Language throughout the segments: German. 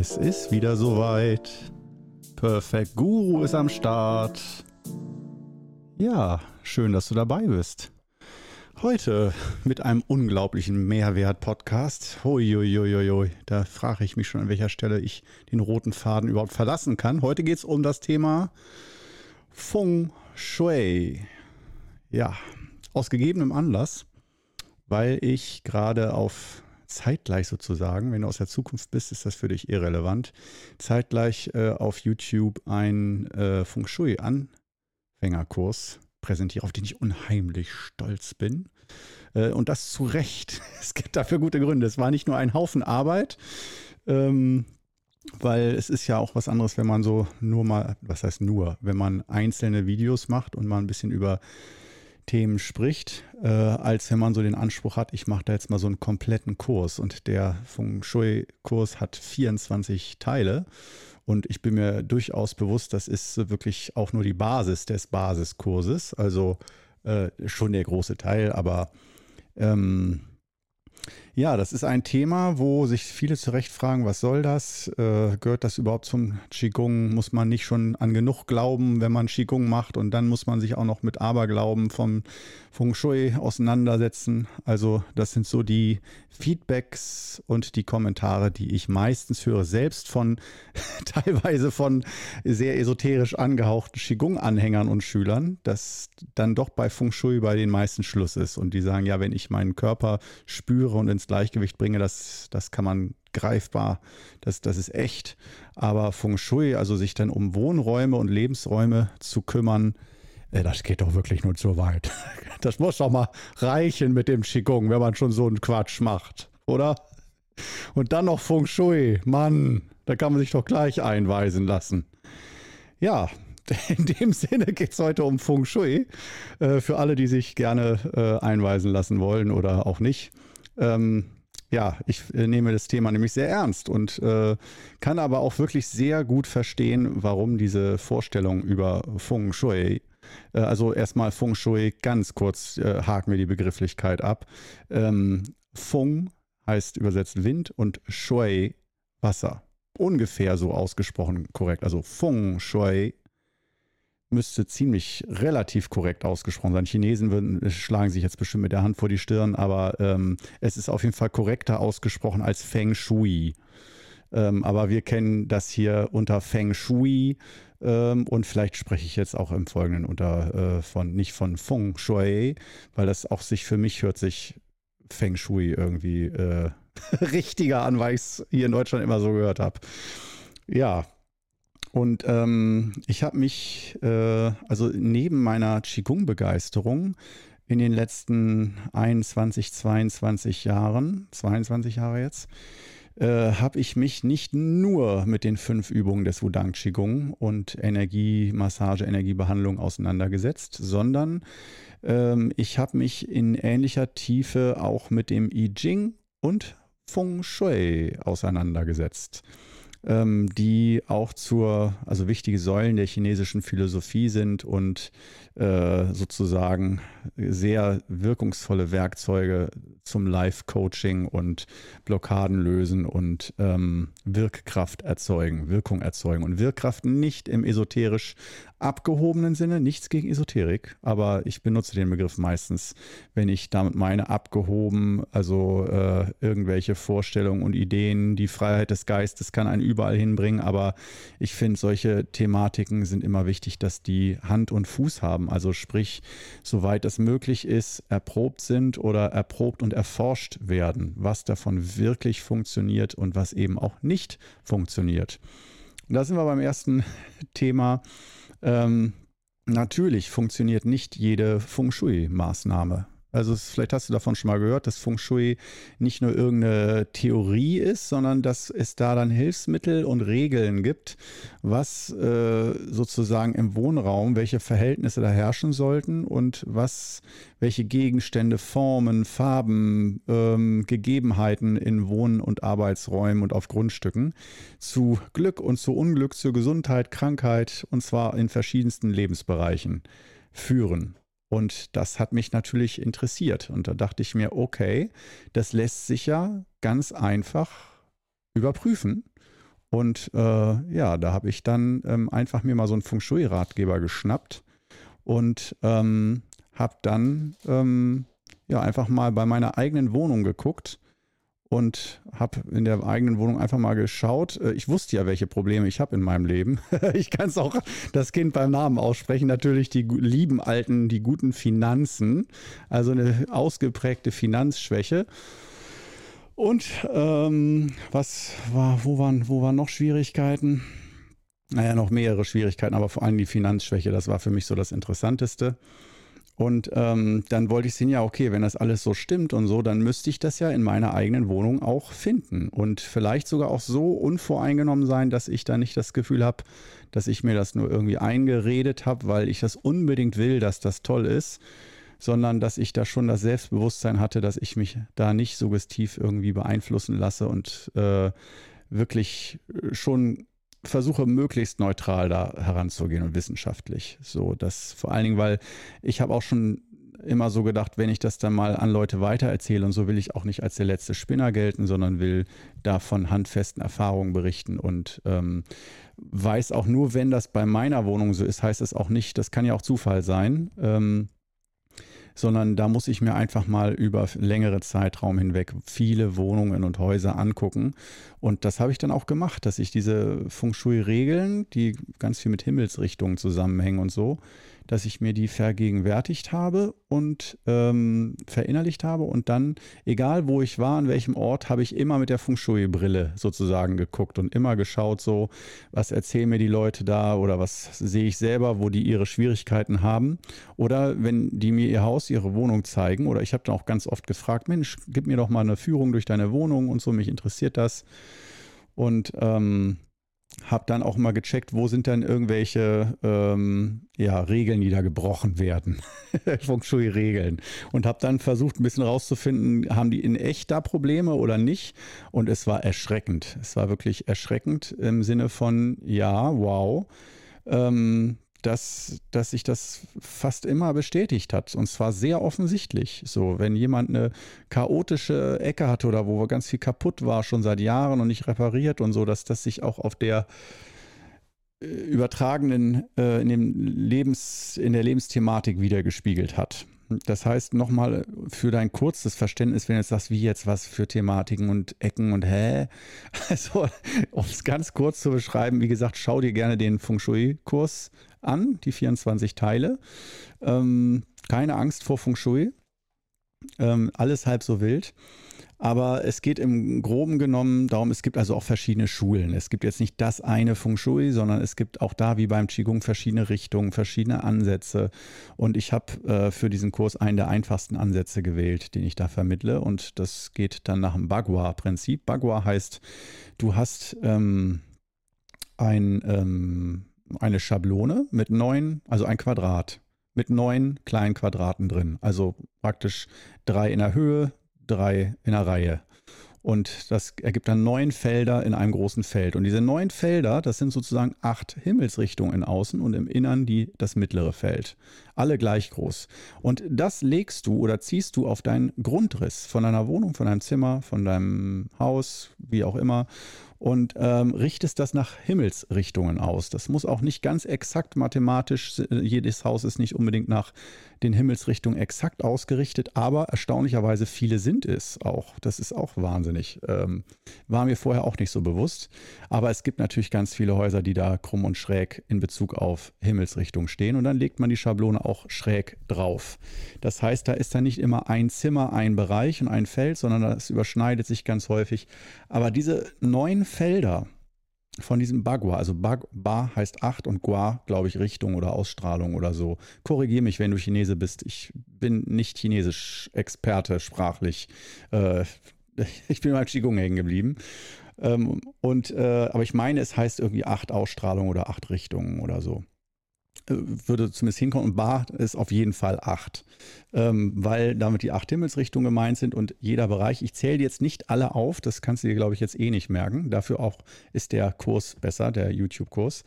Es ist wieder soweit. Perfect Guru ist am Start. Ja, schön, dass du dabei bist. Heute mit einem unglaublichen Mehrwert-Podcast. Huiuiuiui, da frage ich mich schon, an welcher Stelle ich den roten Faden überhaupt verlassen kann. Heute geht es um das Thema Feng Shui. Ja, aus gegebenem Anlass, weil ich gerade auf zeitgleich sozusagen, wenn du aus der Zukunft bist, ist das für dich irrelevant, zeitgleich auf YouTube einen Feng Shui-Anfängerkurs präsentiere, auf den ich unheimlich stolz bin. Und das zu Recht. Es gibt dafür gute Gründe. Es war nicht nur ein Haufen Arbeit, weil es ist ja auch was anderes, wenn man so nur mal, was heißt nur, wenn man einzelne Videos macht und mal ein bisschen über Themen spricht, als wenn man so den Anspruch hat, ich mache da jetzt mal so einen kompletten Kurs. Und der Feng Shui-Kurs hat 24 Teile. Und ich bin mir durchaus bewusst, das ist wirklich auch nur die Basis des Basiskurses. Also schon der große Teil, aber ja, das ist ein Thema, wo sich viele zurecht fragen, was soll das? Gehört das überhaupt zum Qigong? Muss man nicht schon an genug glauben, wenn man Qigong macht? Und dann muss man sich auch noch mit Aberglauben vom Feng Shui auseinandersetzen. Also das sind so die Feedbacks und die Kommentare, die ich meistens höre, selbst von teilweise von sehr esoterisch angehauchten Qigong-Anhängern und Schülern, dass dann doch bei Feng Shui bei den meisten Schluss ist. Und die sagen, ja, wenn ich meinen Körper spüre und ins Gleichgewicht bringe, das kann man greifbar, das ist echt. Aber Feng Shui, also sich dann um Wohnräume und Lebensräume zu kümmern, das geht doch wirklich nur zu weit. Das muss doch mal reichen mit dem Qigong, wenn man schon so einen Quatsch macht, oder? Und dann noch Feng Shui, Mann, da kann man sich doch gleich einweisen lassen. Ja, in dem Sinne geht es heute um Feng Shui, für alle, die sich gerne einweisen lassen wollen oder auch nicht. Ja, ich nehme das Thema nämlich sehr ernst und kann aber auch wirklich sehr gut verstehen, warum diese Vorstellung über Feng Shui, also erstmal Feng Shui, ganz kurz haken wir die Begrifflichkeit ab. Feng heißt übersetzt Wind und Shui Wasser. Ungefähr so ausgesprochen korrekt. Also Feng Shui müsste ziemlich relativ korrekt ausgesprochen sein. Chinesen schlagen sich jetzt bestimmt mit der Hand vor die Stirn, aber es ist auf jeden Fall korrekter ausgesprochen als Feng Shui. Aber wir kennen das hier unter Feng Shui und vielleicht spreche ich jetzt auch im Folgenden unter nicht von Feng Shui, weil das auch sich für mich hört sich Feng Shui irgendwie richtiger an, weil ich es hier in Deutschland immer so gehört habe. Ja. Und ich habe mich, also neben meiner Qigong-Begeisterung in den letzten 22 Jahre jetzt, habe ich mich nicht nur mit den 5 Übungen des Wudang Qigong und Energiemassage, Energiebehandlung auseinandergesetzt, sondern ich habe mich in ähnlicher Tiefe auch mit dem I Ching und Feng Shui auseinandergesetzt, die auch also wichtige Säulen der chinesischen Philosophie sind und sozusagen sehr wirkungsvolle Werkzeuge zum Life-Coaching und Blockaden lösen und Wirkung erzeugen. Und Wirkkraft nicht im esoterisch abgehobenen Sinne, nichts gegen Esoterik, aber ich benutze den Begriff meistens, wenn ich damit meine abgehoben, also irgendwelche Vorstellungen und Ideen, die Freiheit des Geistes kann einen überall hinbringen, aber ich finde, solche Thematiken sind immer wichtig, dass die Hand und Fuß haben, also sprich, soweit es möglich ist, erprobt sind oder erprobt und erforscht werden, was davon wirklich funktioniert und was eben auch nicht funktioniert. Und da sind wir beim ersten Thema. Natürlich funktioniert nicht jede Feng Shui-Maßnahme. Also vielleicht hast du davon schon mal gehört, dass Feng Shui nicht nur irgendeine Theorie ist, sondern dass es da dann Hilfsmittel und Regeln gibt, was sozusagen im Wohnraum, welche Verhältnisse da herrschen sollten und welche Gegenstände, Formen, Farben, Gegebenheiten in Wohn- und Arbeitsräumen und auf Grundstücken zu Glück und zu Unglück, zur Gesundheit, Krankheit und zwar in verschiedensten Lebensbereichen führen. Und das hat mich natürlich interessiert. Und da dachte ich mir, okay, das lässt sich ja ganz einfach überprüfen Und ja, da habe ich dann einfach mir mal so einen Feng Shui-Ratgeber geschnappt und habe dann ja einfach mal bei meiner eigenen Wohnung geguckt und habe in der eigenen Wohnung einfach mal geschaut. Ich wusste ja, welche Probleme ich habe in meinem Leben. Ich kann es auch das Kind beim Namen aussprechen. Natürlich die lieben alten, die guten Finanzen, also eine ausgeprägte Finanzschwäche. Und wo waren noch Schwierigkeiten? Naja, noch mehrere Schwierigkeiten, aber vor allem die Finanzschwäche, das war für mich so das Interessanteste. Und dann wollte ich sehen, ja okay, wenn das alles so stimmt und so, dann müsste ich das ja in meiner eigenen Wohnung auch finden. Und vielleicht sogar auch so unvoreingenommen sein, dass ich da nicht das Gefühl habe, dass ich mir das nur irgendwie eingeredet habe, weil ich das unbedingt will, dass das toll ist, sondern dass ich da schon das Selbstbewusstsein hatte, dass ich mich da nicht suggestiv irgendwie beeinflussen lasse und wirklich schon versuche, möglichst neutral da heranzugehen und wissenschaftlich. So, dass vor allen Dingen, weil ich habe auch schon immer so gedacht, wenn ich das dann mal an Leute weitererzähle und so, will ich auch nicht als der letzte Spinner gelten, sondern will da von handfesten Erfahrungen berichten und weiß auch nur, wenn das bei meiner Wohnung so ist, heißt es auch nicht, das kann ja auch Zufall sein, sondern da muss ich mir einfach mal über längere Zeitraum hinweg viele Wohnungen und Häuser angucken. Und das habe ich dann auch gemacht, dass ich diese Feng Shui-Regeln, die ganz viel mit Himmelsrichtungen zusammenhängen und so, dass ich mir die vergegenwärtigt habe und verinnerlicht habe. Und dann, egal wo ich war, an welchem Ort, habe ich immer mit der Feng Shui-Brille sozusagen geguckt und immer geschaut so, was erzählen mir die Leute da oder was sehe ich selber, wo die ihre Schwierigkeiten haben. Oder wenn die mir ihr Haus, ihre Wohnung zeigen, oder ich habe dann auch ganz oft gefragt, Mensch, gib mir doch mal eine Führung durch deine Wohnung und so, mich interessiert das. Und habe dann auch mal gecheckt, wo sind dann irgendwelche Regeln, die da gebrochen werden, Feng Shui-Regeln. Und habe dann versucht, ein bisschen rauszufinden, haben die in echt da Probleme oder nicht? Und es war erschreckend. Es war wirklich erschreckend im Sinne von, ja, wow, dass sich das fast immer bestätigt hat. Und zwar sehr offensichtlich. So, wenn jemand eine chaotische Ecke hatte oder wo ganz viel kaputt war, schon seit Jahren und nicht repariert und so, dass das sich auch auf der übertragenen, in der Lebensthematik wiedergespiegelt hat. Das heißt, nochmal für dein kurzes Verständnis, wenn du jetzt sagst, wie jetzt was für Thematiken und Ecken und Also, um es ganz kurz zu beschreiben, wie gesagt, schau dir gerne den Feng Shui-Kurs an, die 24 Teile. Keine Angst vor Feng Shui. Alles halb so wild. Aber es geht im Groben genommen darum, es gibt also auch verschiedene Schulen. Es gibt jetzt nicht das eine Feng Shui, sondern es gibt auch da wie beim Qigong verschiedene Richtungen, verschiedene Ansätze. Und ich habe für diesen Kurs einen der einfachsten Ansätze gewählt, den ich da vermittle. Und das geht dann nach dem Bagua-Prinzip. Bagua heißt, du hast eine Schablone mit 9, also ein Quadrat, mit 9 kleinen Quadraten drin. Also praktisch 3 in der Höhe, 3 in einer Reihe. Und das ergibt dann 9 Felder in einem großen Feld. Und diese 9 Felder, das sind sozusagen 8 Himmelsrichtungen in außen und im Innern das mittlere Feld. Alle gleich groß. Und das legst du oder ziehst du auf deinen Grundriss von deiner Wohnung, von deinem Zimmer, von deinem Haus, wie auch immer. Und richtest das nach Himmelsrichtungen aus. Das muss auch nicht ganz exakt mathematisch, jedes Haus ist nicht unbedingt nach den Himmelsrichtungen exakt ausgerichtet, aber erstaunlicherweise viele sind es auch. Das ist auch wahnsinnig. War mir vorher auch nicht so bewusst. Aber es gibt natürlich ganz viele Häuser, die da krumm und schräg in Bezug auf Himmelsrichtung stehen. Und dann legt man die Schablone auch schräg drauf. Das heißt, da ist dann nicht immer ein Zimmer, ein Bereich und ein Feld, sondern das überschneidet sich ganz häufig. Aber diese 9 Felder von diesem Bagua, also Ba heißt 8 und Gua, glaube ich, Richtung oder Ausstrahlung oder so. Korrigiere mich, wenn du Chinese bist. Ich bin nicht Chinesisch-Experte sprachlich. Ich bin beim Qigong hängen geblieben. Aber ich meine, es heißt irgendwie 8 Ausstrahlungen oder 8 Richtungen oder so. Würde zumindest hinkommen. Und Ba ist auf jeden Fall 8, weil damit die 8 Himmelsrichtungen gemeint sind und jeder Bereich. Ich zähle jetzt nicht alle auf, das kannst du dir, glaube ich, jetzt eh nicht merken. Dafür auch ist der Kurs besser, der YouTube-Kurs.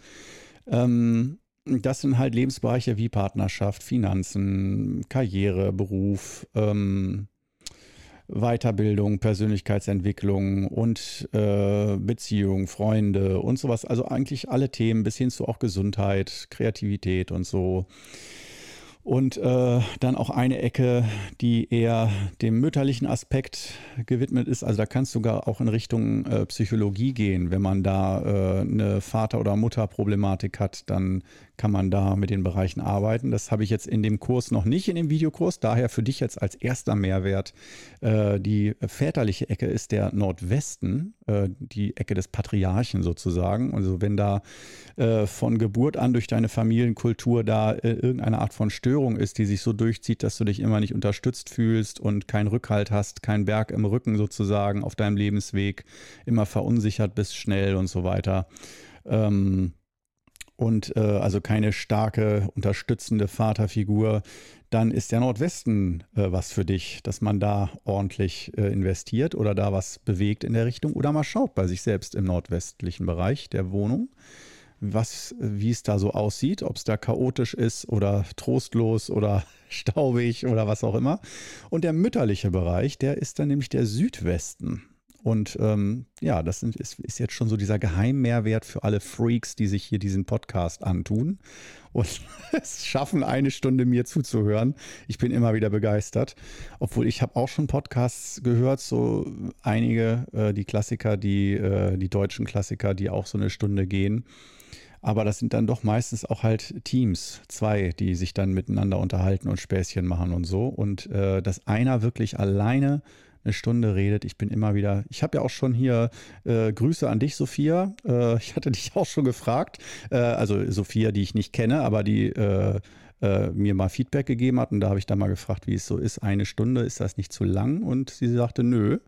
Das sind halt Lebensbereiche wie Partnerschaft, Finanzen, Karriere, Beruf, Weiterbildung, Persönlichkeitsentwicklung und Beziehung, Freunde und sowas. Also eigentlich alle Themen bis hin zu auch Gesundheit, Kreativität und so. Und dann auch eine Ecke, die eher dem mütterlichen Aspekt gewidmet ist. Also da kann es sogar auch in Richtung Psychologie gehen. Wenn man da eine Vater- oder Mutter-Problematik hat, dann kann man da mit den Bereichen arbeiten. Das habe ich jetzt in dem Kurs noch nicht, in dem Videokurs. Daher für dich jetzt als erster Mehrwert. Die väterliche Ecke ist der Nordwesten, die Ecke des Patriarchen sozusagen. Also wenn da von Geburt an durch deine Familienkultur da irgendeine Art von Störung ist, die sich so durchzieht, dass du dich immer nicht unterstützt fühlst und keinen Rückhalt hast, keinen Berg im Rücken sozusagen auf deinem Lebensweg, immer verunsichert bist, schnell und so weiter. Also keine starke, unterstützende Vaterfigur, dann ist der Nordwesten was für dich, dass man da ordentlich investiert oder da was bewegt in der Richtung oder mal schaut bei sich selbst im nordwestlichen Bereich der Wohnung, wie es da so aussieht, ob es da chaotisch ist oder trostlos oder staubig oder was auch immer. Und der mütterliche Bereich, der ist dann nämlich der Südwesten. Und das ist jetzt schon so dieser Geheimmehrwert für alle Freaks, die sich hier diesen Podcast antun und es schaffen, eine Stunde mir zuzuhören. Ich bin immer wieder begeistert, obwohl ich habe auch schon Podcasts gehört, so einige, die Klassiker, die deutschen Klassiker, die auch so eine Stunde gehen. Aber das sind dann doch meistens auch halt Teams, zwei, die sich dann miteinander unterhalten und Späßchen machen und so. Und dass einer wirklich alleine eine Stunde redet. Ich bin immer wieder, ich habe ja auch schon hier Grüße an dich, Sophia. Ich hatte dich auch schon gefragt. Also Sophia, die ich nicht kenne, aber die mir mal Feedback gegeben hat. Und da habe ich dann mal gefragt, wie es so ist. Eine Stunde, ist das nicht zu lang? Und sie sagte, nö,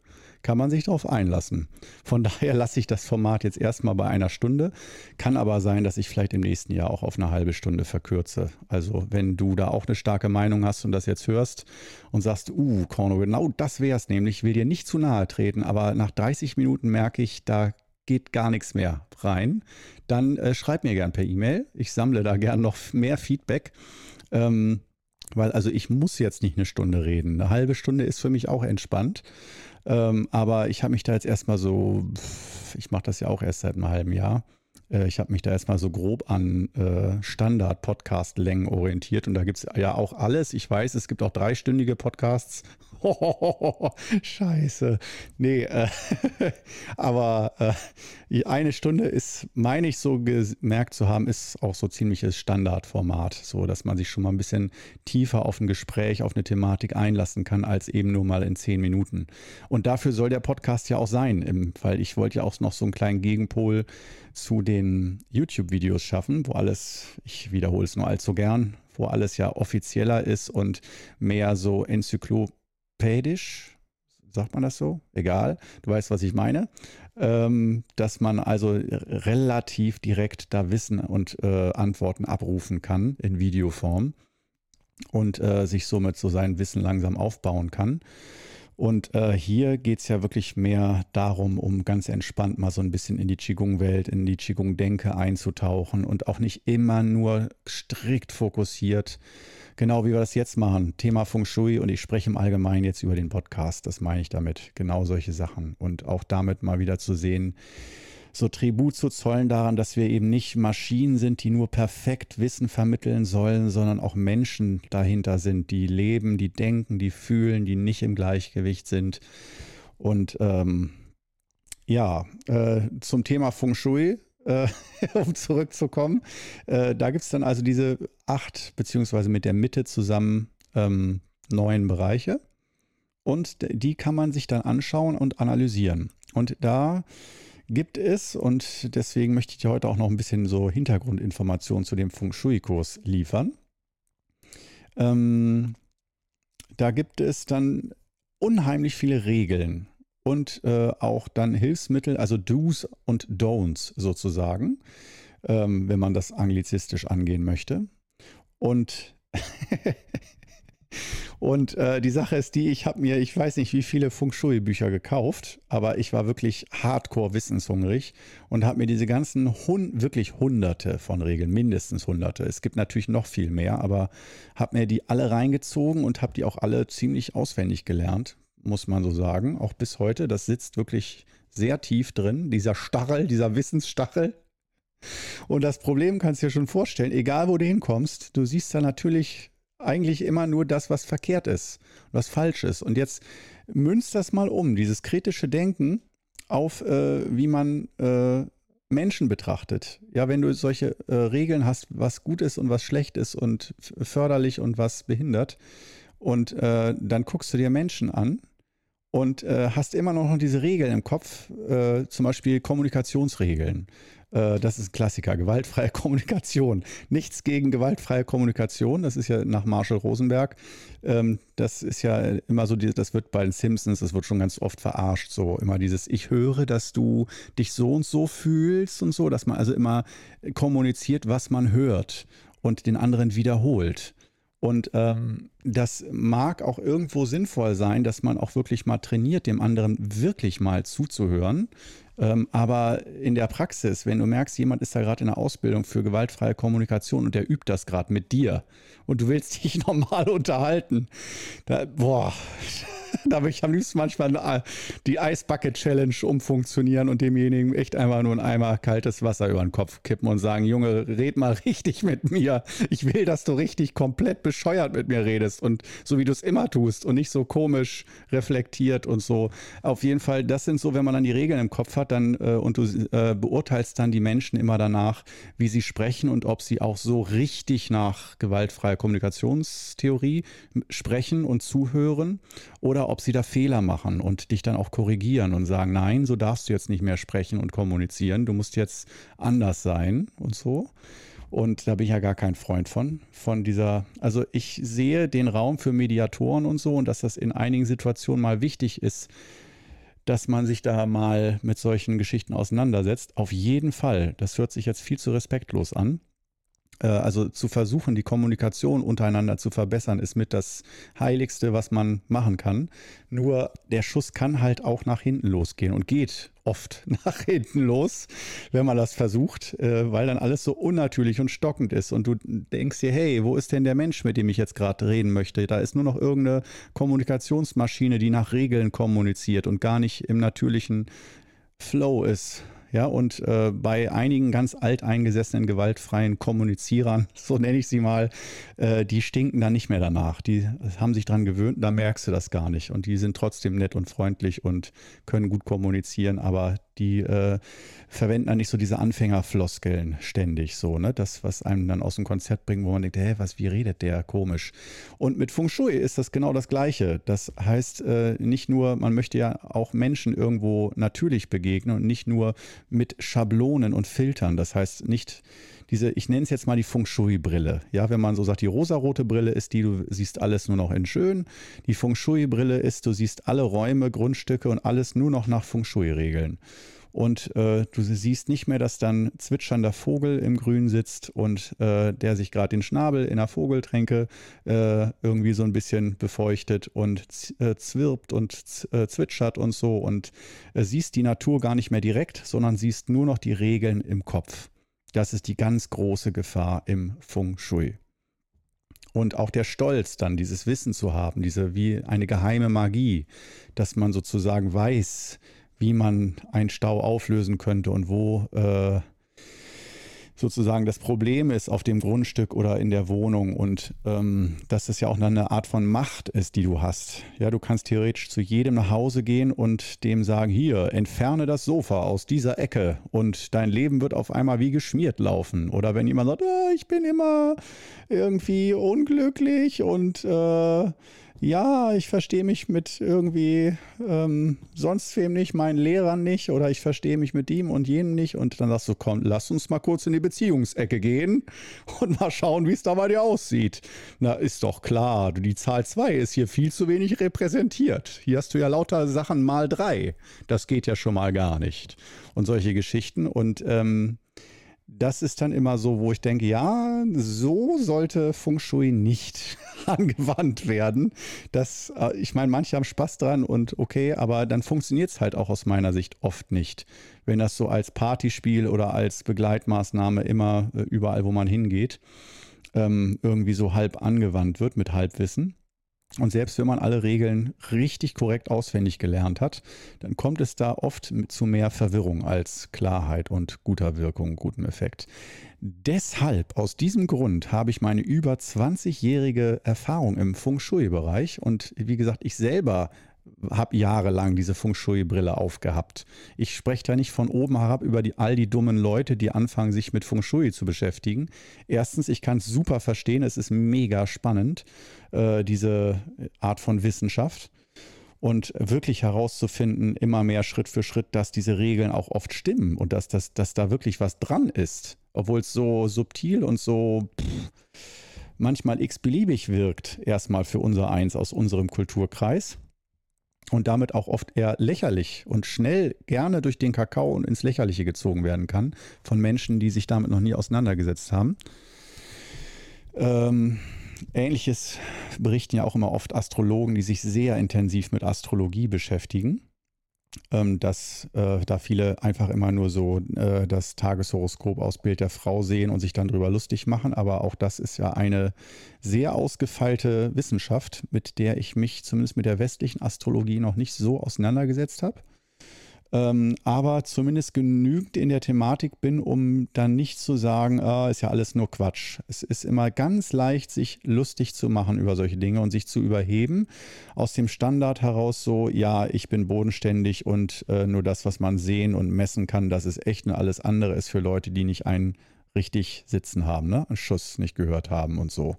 kann man sich darauf einlassen. Von daher lasse ich das Format jetzt erstmal bei einer Stunde. Kann aber sein, dass ich vielleicht im nächsten Jahr auch auf eine halbe Stunde verkürze. Also wenn du da auch eine starke Meinung hast und das jetzt hörst und sagst, Korno, genau das wär's nämlich, ich will dir nicht zu nahe treten, aber nach 30 Minuten merke ich, da geht gar nichts mehr rein, dann schreib mir gern per E-Mail. Ich sammle da gern noch mehr Feedback. Weil also ich muss jetzt nicht eine Stunde reden. Eine halbe Stunde ist für mich auch entspannt. Aber ich habe mich da jetzt erstmal so, ich mache das ja auch erst seit einem halben Jahr, ich habe mich da erstmal so grob an Standard-Podcast-Längen orientiert. Und da gibt es ja auch alles. Ich weiß, es gibt auch 3-stündige Podcasts. Scheiße. Nee, aber eine Stunde ist, meine ich so gemerkt zu haben, ist auch so ziemliches Standardformat. So, dass man sich schon mal ein bisschen tiefer auf ein Gespräch, auf eine Thematik einlassen kann, als eben nur mal in 10 Minuten. Und dafür soll der Podcast ja auch sein, weil ich wollte ja auch noch so einen kleinen Gegenpol zu den YouTube-Videos schaffen, wo alles, ich wiederhole es nur allzu gern, wo alles ja offizieller ist und mehr so enzyklopädisch, sagt man das so? Egal, du weißt, was ich meine. Dass man also relativ direkt da Wissen und Antworten abrufen kann in Videoform und sich somit so sein Wissen langsam aufbauen kann. Und hier geht es ja wirklich mehr darum, um ganz entspannt mal so ein bisschen in die Qigong-Welt, in die Qigong-Denke einzutauchen und auch nicht immer nur strikt fokussiert, genau wie wir das jetzt machen, Thema Feng Shui, und ich spreche im Allgemeinen jetzt über den Podcast, das meine ich damit, genau solche Sachen und auch damit mal wieder zu sehen, so Tribut zu zollen daran, dass wir eben nicht Maschinen sind, die nur perfekt Wissen vermitteln sollen, sondern auch Menschen dahinter sind, die leben, die denken, die fühlen, die nicht im Gleichgewicht sind. Und zum Thema Feng Shui, um zurückzukommen, da gibt es dann also diese 8, beziehungsweise mit der Mitte zusammen 9 Bereiche. Und die kann man sich dann anschauen und analysieren. Und da gibt es, und deswegen möchte ich dir heute auch noch ein bisschen so Hintergrundinformationen zu dem Feng Shui-Kurs liefern. Da gibt es dann unheimlich viele Regeln und auch dann Hilfsmittel, also Do's und Don'ts sozusagen, wenn man das anglizistisch angehen möchte. Und die Sache ist die, ich habe mir, ich weiß nicht wie viele Feng Shui-Bücher gekauft, aber ich war wirklich hardcore wissenshungrig und habe mir diese ganzen, wirklich hunderte von Regeln, mindestens hunderte, es gibt natürlich noch viel mehr, aber habe mir die alle reingezogen und habe die auch alle ziemlich auswendig gelernt. muss man so sagen, auch bis heute. Das sitzt wirklich sehr tief drin, dieser Stachel, dieser Wissensstachel. Und das Problem kannst du dir schon vorstellen, egal wo du hinkommst, du siehst da natürlich eigentlich immer nur das, was verkehrt ist, was falsch ist. Und jetzt münzt das mal um, dieses kritische Denken auf, wie man Menschen betrachtet. Ja, wenn du solche Regeln hast, was gut ist und was schlecht ist und förderlich und was behindert. Und dann guckst du dir Menschen an und hast immer noch diese Regeln im Kopf, zum Beispiel Kommunikationsregeln. Das ist ein Klassiker, gewaltfreie Kommunikation. Nichts gegen gewaltfreie Kommunikation, das ist ja nach Marshall Rosenberg. Das ist ja immer so, das wird bei den Simpsons, das wird schon ganz oft verarscht, so immer dieses, ich höre, dass du dich so und so fühlst und so, dass man also immer kommuniziert, was man hört und den anderen wiederholt. Und das mag auch irgendwo sinnvoll sein, dass man auch wirklich mal trainiert, dem anderen wirklich mal zuzuhören. Aber in der Praxis, wenn du merkst, jemand ist da gerade in der Ausbildung für gewaltfreie Kommunikation und der übt das gerade mit dir und du willst dich normal unterhalten, da würde ich am liebsten manchmal die Eisbucket-Challenge umfunktionieren und demjenigen echt einmal nur ein Eimer kaltes Wasser über den Kopf kippen und sagen, Junge, red mal richtig mit mir. Ich will, dass du richtig komplett bescheuert mit mir redest und so, wie du es immer tust und nicht so komisch reflektiert und so. Auf jeden Fall, das sind so, wenn man dann die Regeln im Kopf hat dann und du beurteilst dann die Menschen immer danach, wie sie sprechen und ob sie auch so richtig nach gewaltfreier Kommunikationstheorie sprechen und zuhören oder ob sie da Fehler machen und dich dann auch korrigieren und sagen, nein, so darfst du jetzt nicht mehr sprechen und kommunizieren, du musst jetzt anders sein und so. Und da bin ich ja gar kein Freund von dieser, also ich sehe den Raum für Mediatoren und so und dass das in einigen Situationen mal wichtig ist, dass man sich da mal mit solchen Geschichten auseinandersetzt. Auf jeden Fall, das hört sich jetzt viel zu respektlos an. Also zu versuchen, die Kommunikation untereinander zu verbessern, ist mit das Heiligste, was man machen kann. Nur der Schuss kann halt auch nach hinten losgehen und geht oft nach hinten los, wenn man das versucht, weil dann alles so unnatürlich und stockend ist und du denkst dir, hey, wo ist denn der Mensch, mit dem ich jetzt gerade reden möchte? Da ist nur noch irgendeine Kommunikationsmaschine, die nach Regeln kommuniziert und gar nicht im natürlichen Flow ist. Ja, und bei einigen ganz alteingesessenen, gewaltfreien Kommunizierern, so nenne ich sie mal, die stinken dann nicht mehr danach. Die haben sich dran gewöhnt, da merkst du das gar nicht. Und die sind trotzdem nett und freundlich und können gut kommunizieren, aber die verwenden dann nicht so diese Anfängerfloskeln ständig so, ne? Das, was einem dann aus dem Konzept bringt, wo man denkt, hä, was, wie redet der? Komisch. Und mit Feng Shui ist das genau das Gleiche. Das heißt, nicht nur, man möchte ja auch Menschen irgendwo natürlich begegnen und nicht nur mit Schablonen und Filtern. Das heißt, nicht diese, ich nenne es jetzt mal die Feng Shui-Brille. Ja, wenn man so sagt, die rosarote Brille ist die, du siehst alles nur noch in schön. Die Feng Shui-Brille ist, du siehst alle Räume, Grundstücke und alles nur noch nach Feng Shui-Regeln. Und du siehst nicht mehr, dass dann zwitschernder Vogel im Grün sitzt und der sich gerade den Schnabel in der Vogeltränke irgendwie so ein bisschen befeuchtet und zwirbt und zwitschert und so. Und siehst die Natur gar nicht mehr direkt, sondern siehst nur noch die Regeln im Kopf. Das ist die ganz große Gefahr im Feng Shui. Und auch der Stolz dann, dieses Wissen zu haben, diese wie eine geheime Magie, dass man sozusagen weiß, wie man einen Stau auflösen könnte und wo sozusagen das Problem ist auf dem Grundstück oder in der Wohnung und dass das ja auch eine Art von Macht ist, die du hast. Ja, du kannst theoretisch zu jedem nach Hause gehen und dem sagen, hier, entferne das Sofa aus dieser Ecke und dein Leben wird auf einmal wie geschmiert laufen. Oder wenn jemand sagt, ich bin immer irgendwie unglücklich und ja, ich verstehe mich mit irgendwie sonst wem nicht, meinen Lehrern nicht oder ich verstehe mich mit dem und jenem nicht und dann sagst du, komm, lass uns mal kurz in die Beziehungsecke gehen und mal schauen, wie es da bei dir aussieht. Na, ist doch klar, die Zahl 2 ist hier viel zu wenig repräsentiert. Hier hast du ja lauter Sachen mal 3. Das geht ja schon mal gar nicht. Und solche Geschichten und das ist dann immer so, wo ich denke, ja, so sollte Feng Shui nicht angewandt werden. Das, ich meine, manche haben Spaß dran und okay, aber dann funktioniert es halt auch aus meiner Sicht oft nicht, wenn das so als Partyspiel oder als Begleitmaßnahme immer überall, wo man hingeht, irgendwie so halb angewandt wird mit Halbwissen. Und selbst wenn man alle Regeln richtig korrekt auswendig gelernt hat, dann kommt es da oft zu mehr Verwirrung als Klarheit und guter Wirkung, gutem Effekt. Deshalb, aus diesem Grund, habe ich meine über 20-jährige Erfahrung im Feng Shui-Bereich und wie gesagt, ich selber habe jahrelang diese Feng Shui-Brille aufgehabt. Ich spreche da nicht von oben herab über all die dummen Leute, die anfangen, sich mit Feng Shui zu beschäftigen. Erstens, ich kann es super verstehen, es ist mega spannend, diese Art von Wissenschaft. Und wirklich herauszufinden, immer mehr Schritt für Schritt, dass diese Regeln auch oft stimmen und dass da wirklich was dran ist. Obwohl es so subtil und so manchmal x-beliebig wirkt, erstmal für unser Eins aus unserem Kulturkreis. Und damit auch oft eher lächerlich und schnell gerne durch den Kakao und ins Lächerliche gezogen werden kann von Menschen, die sich damit noch nie auseinandergesetzt haben. Ähnliches berichten ja auch immer oft Astrologen, die sich sehr intensiv mit Astrologie beschäftigen, dass da viele einfach immer nur so das Tageshoroskop aus Bild der Frau sehen und sich dann drüber lustig machen. Aber auch das ist ja eine sehr ausgefeilte Wissenschaft, mit der ich mich zumindest mit der westlichen Astrologie noch nicht so auseinandergesetzt habe. Aber zumindest genügend in der Thematik bin, um dann nicht zu sagen, ist ja alles nur Quatsch. Es ist immer ganz leicht, sich lustig zu machen über solche Dinge und sich zu überheben. Aus dem Standard heraus so, ja, ich bin bodenständig und nur das, was man sehen und messen kann, das ist echt, und alles andere ist für Leute, die nicht einen richtig sitzen haben, ne? Einen Schuss nicht gehört haben und so.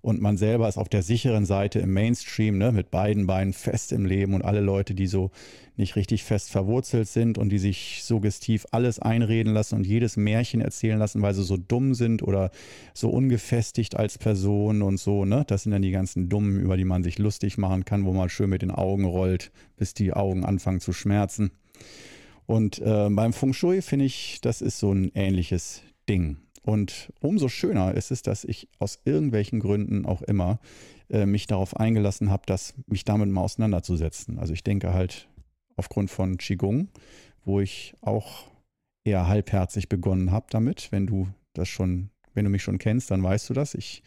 Und man selber ist auf der sicheren Seite im Mainstream, ne, mit beiden Beinen fest im Leben, und alle Leute, die so nicht richtig fest verwurzelt sind und die sich suggestiv alles einreden lassen und jedes Märchen erzählen lassen, weil sie so dumm sind oder so ungefestigt als Person und so, ne? Das sind dann die ganzen Dummen, über die man sich lustig machen kann, wo man schön mit den Augen rollt, bis die Augen anfangen zu schmerzen. Und beim Feng Shui finde ich, das ist so ein ähnliches Ding. Und umso schöner ist es, dass ich aus irgendwelchen Gründen auch immer mich darauf eingelassen habe, mich damit mal auseinanderzusetzen. Also ich denke halt aufgrund von Qigong, wo ich auch eher halbherzig begonnen habe damit. Wenn du mich schon kennst, dann weißt du das. Ich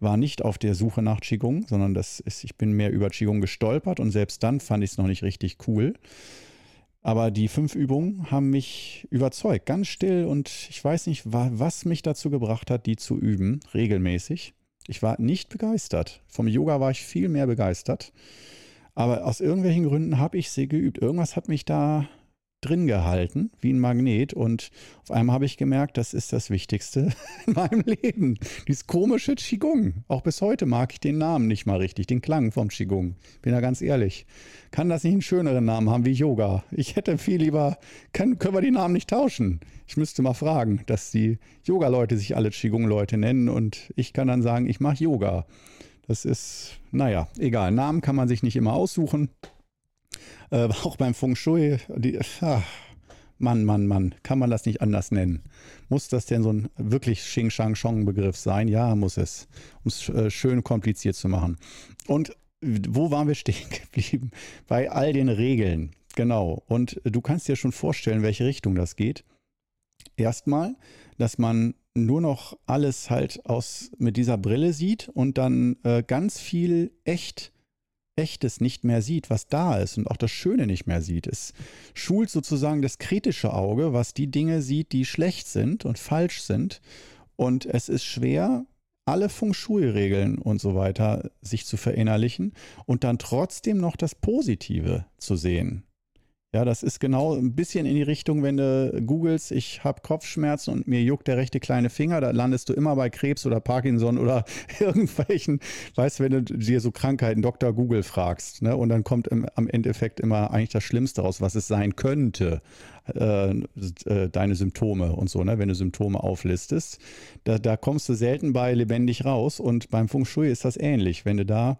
war nicht auf der Suche nach Qigong, sondern ich bin mehr über Qigong gestolpert, und selbst dann fand ich es noch nicht richtig cool. Aber die 5 Übungen haben mich überzeugt, ganz still, und ich weiß nicht, was mich dazu gebracht hat, die zu üben, regelmäßig. Ich war nicht begeistert. Vom Yoga war ich viel mehr begeistert. Aber aus irgendwelchen Gründen habe ich sie geübt. Irgendwas hat mich da drin gehalten, wie ein Magnet. Und auf einmal habe ich gemerkt, das ist das Wichtigste in meinem Leben. Dieses komische Qigong. Auch bis heute mag ich den Namen nicht mal richtig, den Klang vom Qigong. Bin da ganz ehrlich. Kann das nicht einen schöneren Namen haben wie Yoga? Ich hätte viel lieber, können wir die Namen nicht tauschen? Ich müsste mal fragen, dass die Yoga-Leute sich alle Qigong-Leute nennen und ich kann dann sagen, ich mache Yoga. Das ist, naja, egal. Namen kann man sich nicht immer aussuchen. Auch beim Feng Shui, Mann, kann man das nicht anders nennen? Muss das denn so ein wirklich Xing-Shang-Shong-Begriff sein? Ja, muss es, um es schön kompliziert zu machen. Und wo waren wir stehen geblieben? Bei all den Regeln, genau. Und du kannst dir schon vorstellen, welche Richtung das geht. Erstmal, dass man nur noch alles halt mit dieser Brille sieht und dann ganz viel Echtes nicht mehr sieht, was da ist, und auch das Schöne nicht mehr sieht. Es schult sozusagen das kritische Auge, was die Dinge sieht, die schlecht sind und falsch sind. Und es ist schwer, alle Feng Shui-Regeln und so weiter sich zu verinnerlichen und dann trotzdem noch das Positive zu sehen. Ja, das ist genau ein bisschen in die Richtung, wenn du googelst, ich habe Kopfschmerzen und mir juckt der rechte kleine Finger, da landest du immer bei Krebs oder Parkinson oder irgendwelchen, weißt du, wenn du dir so Krankheiten Dr. Google fragst, ne? Und dann kommt am Endeffekt immer eigentlich das Schlimmste raus, was es sein könnte, deine Symptome und so, ne? Wenn du Symptome auflistest, da kommst du selten bei lebendig raus, und beim Feng Shui ist das ähnlich, wenn du da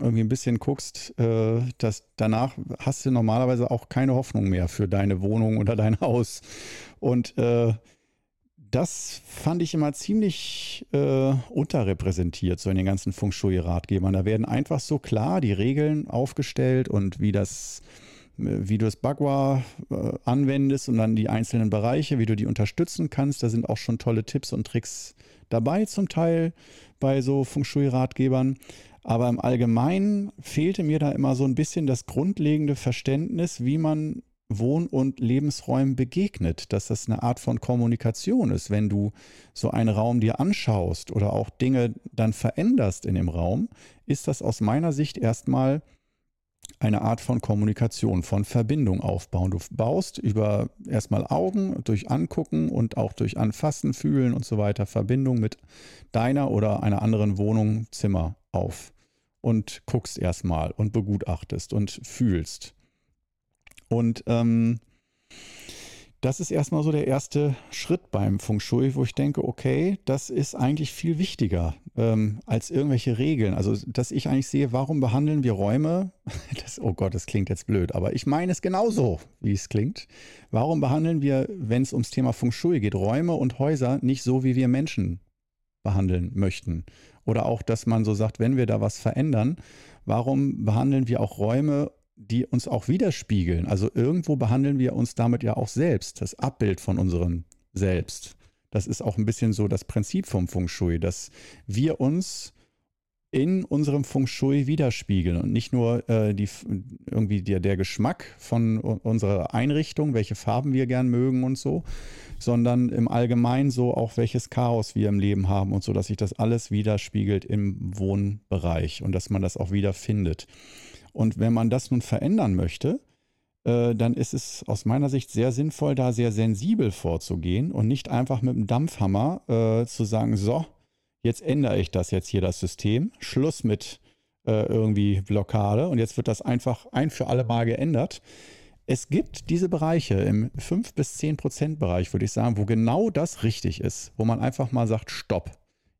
irgendwie ein bisschen guckst, dass danach hast du normalerweise auch keine Hoffnung mehr für deine Wohnung oder dein Haus. Und das fand ich immer ziemlich unterrepräsentiert, so in den ganzen Feng Shui-Ratgebern. Da werden einfach so klar die Regeln aufgestellt und wie das wie du das Bagua anwendest und dann die einzelnen Bereiche, wie du die unterstützen kannst. Da sind auch schon tolle Tipps und Tricks dabei, zum Teil bei so Feng Shui-Ratgebern. Aber im Allgemeinen fehlte mir da immer so ein bisschen das grundlegende Verständnis, wie man Wohn- und Lebensräumen begegnet, dass das eine Art von Kommunikation ist, wenn du so einen Raum dir anschaust oder auch Dinge dann veränderst in dem Raum, ist das aus meiner Sicht erstmal eine Art von Kommunikation, von Verbindung aufbauen. Du baust über erstmal Augen, durch Angucken und auch durch Anfassen, Fühlen und so weiter Verbindung mit deiner oder einer anderen Wohnung, Zimmer auf und guckst erstmal und begutachtest und fühlst. Und das ist erstmal so der erste Schritt beim Feng Shui, wo ich denke, okay, das ist eigentlich viel wichtiger als irgendwelche Regeln. Also, dass ich eigentlich sehe, warum behandeln wir Räume? Oh Gott, das klingt jetzt blöd, aber ich meine es genauso, wie es klingt. Warum behandeln wir, wenn es ums Thema Feng Shui geht, Räume und Häuser nicht so, wie wir Menschen behandeln möchten? Oder auch, dass man so sagt, wenn wir da was verändern, warum behandeln wir auch Räume, die uns auch widerspiegeln? Also irgendwo behandeln wir uns damit ja auch selbst, das Abbild von unserem Selbst. Das ist auch ein bisschen so das Prinzip vom Feng Shui, dass wir uns in unserem Feng Shui widerspiegeln und nicht nur der Geschmack von unserer Einrichtung, welche Farben wir gern mögen und so, sondern im Allgemeinen so auch, welches Chaos wir im Leben haben und so, dass sich das alles widerspiegelt im Wohnbereich und dass man das auch wiederfindet. Und wenn man das nun verändern möchte, dann ist es aus meiner Sicht sehr sinnvoll, da sehr sensibel vorzugehen und nicht einfach mit dem Dampfhammer zu sagen, so, jetzt ändere ich das jetzt hier, das System, Schluss mit irgendwie Blockade und jetzt wird das einfach ein für alle Mal geändert. Es gibt diese Bereiche im 5-10% Bereich, würde ich sagen, wo genau das richtig ist, wo man einfach mal sagt, stopp,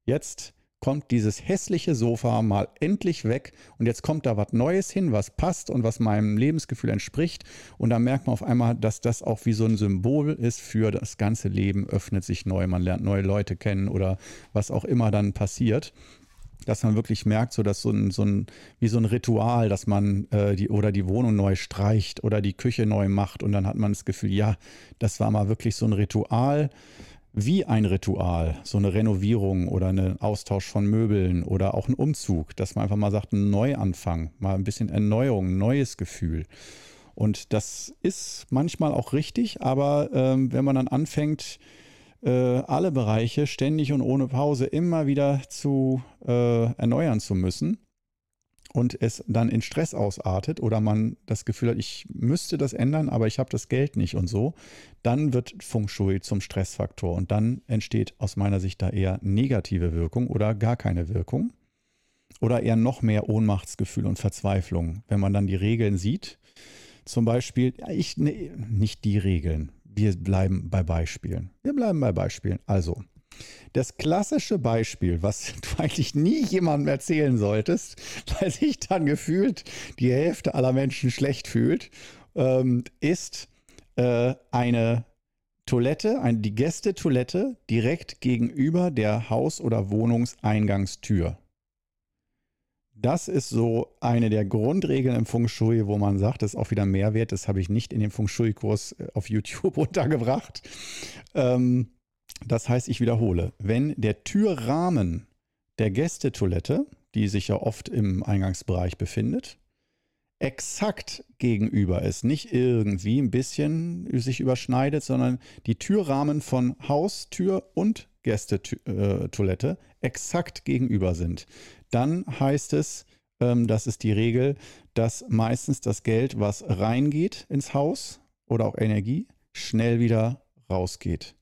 jetzt kommt dieses hässliche Sofa mal endlich weg und jetzt kommt da was Neues hin, was passt und was meinem Lebensgefühl entspricht. Und dann merkt man auf einmal, dass das auch wie so ein Symbol ist für das ganze Leben, öffnet sich neu, man lernt neue Leute kennen oder was auch immer dann passiert. Dass man wirklich merkt, so dass so ein Ritual, dass man die Wohnung neu streicht oder die Küche neu macht und dann hat man das Gefühl, ja, das war mal wirklich so ein Ritual. Wie ein Ritual, so eine Renovierung oder ein Austausch von Möbeln oder auch ein Umzug, dass man einfach mal sagt, ein Neuanfang, mal ein bisschen Erneuerung, ein neues Gefühl. Und das ist manchmal auch richtig, aber wenn man dann anfängt, alle Bereiche ständig und ohne Pause immer wieder zu erneuern zu müssen und es dann in Stress ausartet oder man das Gefühl hat, ich müsste das ändern, aber ich habe das Geld nicht und so, dann wird Feng Shui zum Stressfaktor und dann entsteht aus meiner Sicht da eher negative Wirkung oder gar keine Wirkung oder eher noch mehr Ohnmachtsgefühl und Verzweiflung, wenn man dann die Regeln sieht. Zum Beispiel, nicht die Regeln, wir bleiben bei Beispielen. Also, das klassische Beispiel, was du eigentlich nie jemandem erzählen solltest, weil sich dann gefühlt die Hälfte aller Menschen schlecht fühlt, ist eine Toilette, die Gästetoilette direkt gegenüber der Haus- oder Wohnungseingangstür. Das ist so eine der Grundregeln im Feng Shui, wo man sagt, das ist auch wieder Mehrwert, das habe ich nicht in dem Feng Shui-Kurs auf YouTube untergebracht. Das heißt, ich wiederhole, wenn der Türrahmen der Gästetoilette, die sich ja oft im Eingangsbereich befindet, exakt gegenüber ist, nicht irgendwie ein bisschen sich überschneidet, sondern die Türrahmen von Haustür und Gästetoilette exakt gegenüber sind, dann heißt es, das ist die Regel, dass meistens das Geld, was reingeht ins Haus oder auch Energie, schnell wieder rausgeht.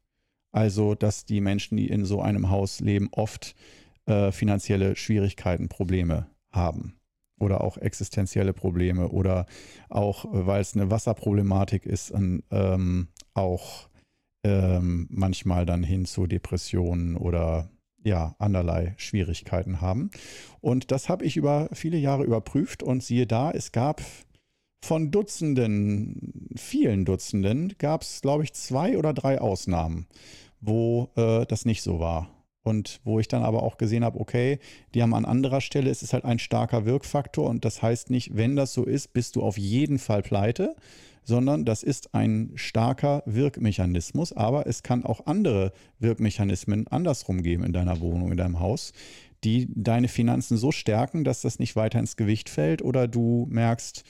Also, dass die Menschen, die in so einem Haus leben, oft finanzielle Schwierigkeiten, Probleme haben oder auch existenzielle Probleme oder auch, weil es eine Wasserproblematik ist, manchmal dann hin zu Depressionen oder ja, anderlei Schwierigkeiten haben. Und das habe ich über viele Jahre überprüft und siehe da, es gab von vielen Dutzenden, gab es, glaube ich, 2 oder 3 Ausnahmen, wo das nicht so war. Und wo ich dann aber auch gesehen habe, okay, die haben an anderer Stelle, es ist halt ein starker Wirkfaktor und das heißt nicht, wenn das so ist, bist du auf jeden Fall pleite, sondern das ist ein starker Wirkmechanismus, aber es kann auch andere Wirkmechanismen andersrum geben in deiner Wohnung, in deinem Haus, die deine Finanzen so stärken, dass das nicht weiter ins Gewicht fällt oder du merkst,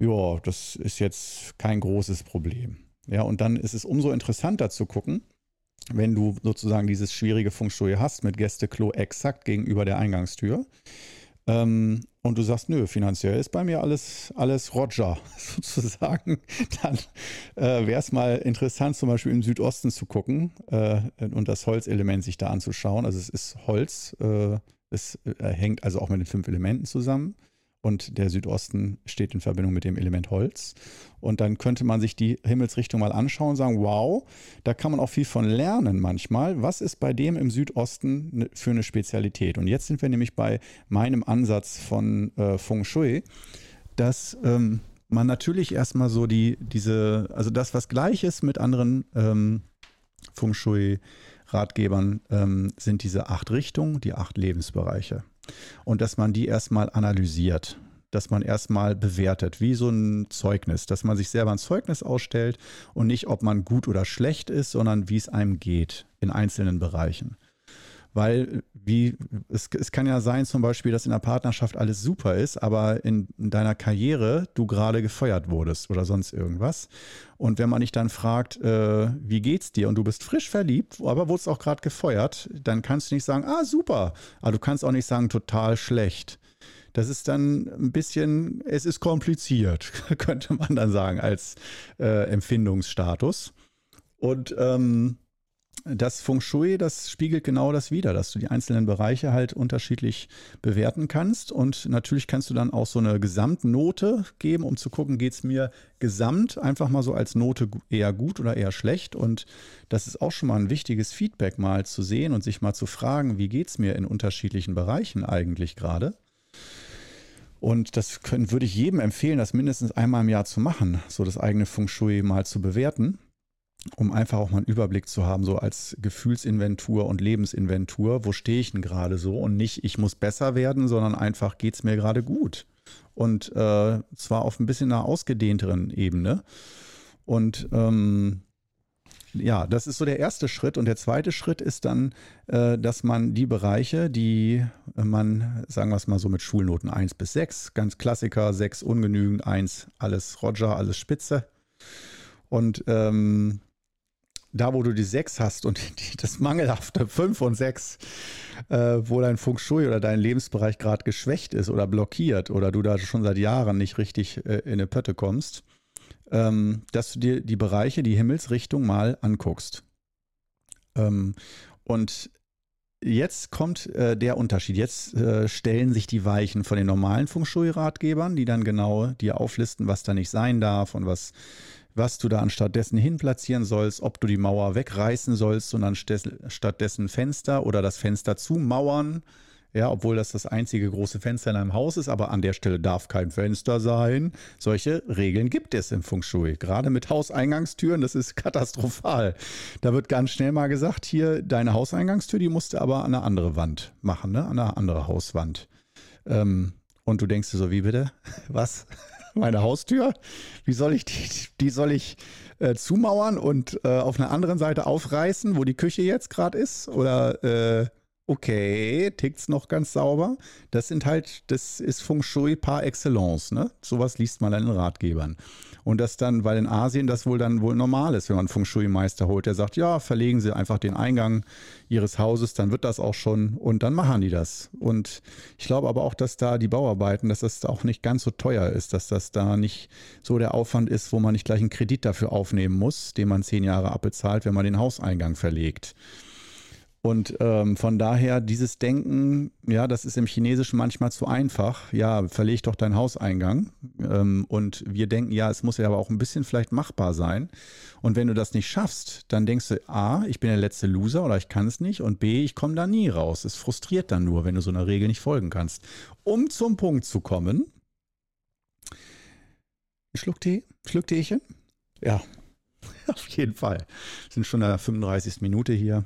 ja, das ist jetzt kein großes Problem. Ja, und dann ist es umso interessanter zu gucken, wenn du sozusagen dieses schwierige Feng Shui hast mit Gästeklo exakt gegenüber der Eingangstür und du sagst, nö, finanziell ist bei mir alles Roger sozusagen, dann wäre es mal interessant, zum Beispiel im Südosten zu gucken und das Holzelement sich da anzuschauen. Also es ist Holz, es hängt also auch mit den 5 Elementen zusammen. Und der Südosten steht in Verbindung mit dem Element Holz. Und dann könnte man sich die Himmelsrichtung mal anschauen und sagen, wow, da kann man auch viel von lernen manchmal. Was ist bei dem im Südosten für eine Spezialität? Und jetzt sind wir nämlich bei meinem Ansatz von Feng Shui, dass man natürlich erstmal so also das, was gleich ist mit anderen Feng Shui-Ratgebern, sind diese 8 Richtungen, die 8 Lebensbereiche. Und dass man die erstmal analysiert, dass man erstmal bewertet, wie so ein Zeugnis, dass man sich selber ein Zeugnis ausstellt und nicht, ob man gut oder schlecht ist, sondern wie es einem geht in einzelnen Bereichen. Weil es kann ja sein zum Beispiel, dass in der Partnerschaft alles super ist, aber in deiner Karriere du gerade gefeuert wurdest oder sonst irgendwas. Und wenn man dich dann fragt, wie geht's dir und du bist frisch verliebt, aber wurdest auch gerade gefeuert, dann kannst du nicht sagen, ah super, aber du kannst auch nicht sagen, total schlecht. Das ist dann ein bisschen, es ist kompliziert, könnte man dann sagen als Empfindungsstatus. Und das Feng Shui, das spiegelt genau das wider, dass du die einzelnen Bereiche halt unterschiedlich bewerten kannst. Und natürlich kannst du dann auch so eine Gesamtnote geben, um zu gucken, geht es mir gesamt einfach mal so als Note eher gut oder eher schlecht. Und das ist auch schon mal ein wichtiges Feedback mal zu sehen und sich mal zu fragen, wie geht es mir in unterschiedlichen Bereichen eigentlich gerade? Und das würde ich jedem empfehlen, das mindestens einmal im Jahr zu machen, so das eigene Feng Shui mal zu bewerten, um einfach auch mal einen Überblick zu haben, so als Gefühlsinventur und Lebensinventur, wo stehe ich denn gerade so und nicht, ich muss besser werden, sondern einfach geht es mir gerade gut und zwar auf ein bisschen einer ausgedehnteren Ebene und ja, das ist so der erste Schritt und der zweite Schritt ist dann, dass man die Bereiche, die man, sagen wir es mal so mit Schulnoten 1-6, ganz Klassiker, 6 ungenügend, 1 alles Roger, alles Spitze und da, wo du die 6 hast und das mangelhafte 5 und 6, wo dein Feng Shui oder dein Lebensbereich gerade geschwächt ist oder blockiert oder du da schon seit Jahren nicht richtig in eine Pötte kommst, dass du dir die Bereiche, die Himmelsrichtung mal anguckst. Und jetzt kommt der Unterschied. Jetzt stellen sich die Weichen von den normalen Feng Shui-Ratgebern, die dann genau dir auflisten, was da nicht sein darf und was du da anstattdessen hin platzieren sollst, ob du die Mauer wegreißen sollst und dann stattdessen Fenster oder das Fenster zumauern. Ja, obwohl das einzige große Fenster in einem Haus ist, aber an der Stelle darf kein Fenster sein. Solche Regeln gibt es im Feng Shui. Gerade mit Hauseingangstüren, das ist katastrophal. Da wird ganz schnell mal gesagt, hier, deine Hauseingangstür, die musst du aber an eine andere Wand machen, ne? An eine andere Hauswand. Und du denkst dir so, wie bitte? Was? Meine Haustür, wie soll ich die soll ich zumauern und auf einer anderen Seite aufreißen, wo die Küche jetzt gerade ist? Oder okay, tickt's noch ganz sauber? Das ist Feng Shui par excellence, ne? Sowas liest man dann in Ratgebern. Und das dann, weil in Asien das wohl normal ist, wenn man einen Feng Shui-Meister holt, der sagt, ja, verlegen Sie einfach den Eingang Ihres Hauses, dann wird das auch schon und dann machen die das. Und ich glaube aber auch, dass da die Bauarbeiten, dass das auch nicht ganz so teuer ist, dass das da nicht so der Aufwand ist, wo man nicht gleich einen Kredit dafür aufnehmen muss, den man 10 Jahre abbezahlt, wenn man den Hauseingang verlegt. Und von daher dieses Denken, ja, das ist im Chinesischen manchmal zu einfach. Ja, verleg doch deinen Hauseingang. Und wir denken, ja, es muss ja aber auch ein bisschen vielleicht machbar sein. Und wenn du das nicht schaffst, dann denkst du, A, ich bin der letzte Loser oder ich kann es nicht. Und B, ich komme da nie raus. Es frustriert dann nur, wenn du so einer Regel nicht folgen kannst. Um zum Punkt zu kommen. Schluck Teechen? Ja, auf jeden Fall. Wir sind schon in der 35. Minute hier.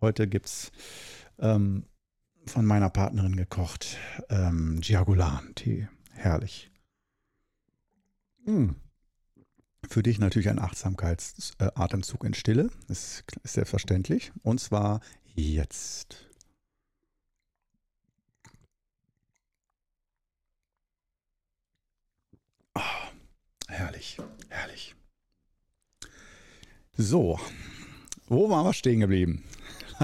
Heute gibt es von meiner Partnerin gekocht. Jiagulan-Tee. Herrlich. Mm. Für dich natürlich ein Achtsamkeitsatemzug in Stille. Das ist selbstverständlich. Und zwar jetzt. Oh, herrlich, herrlich. So, wo waren wir stehen geblieben?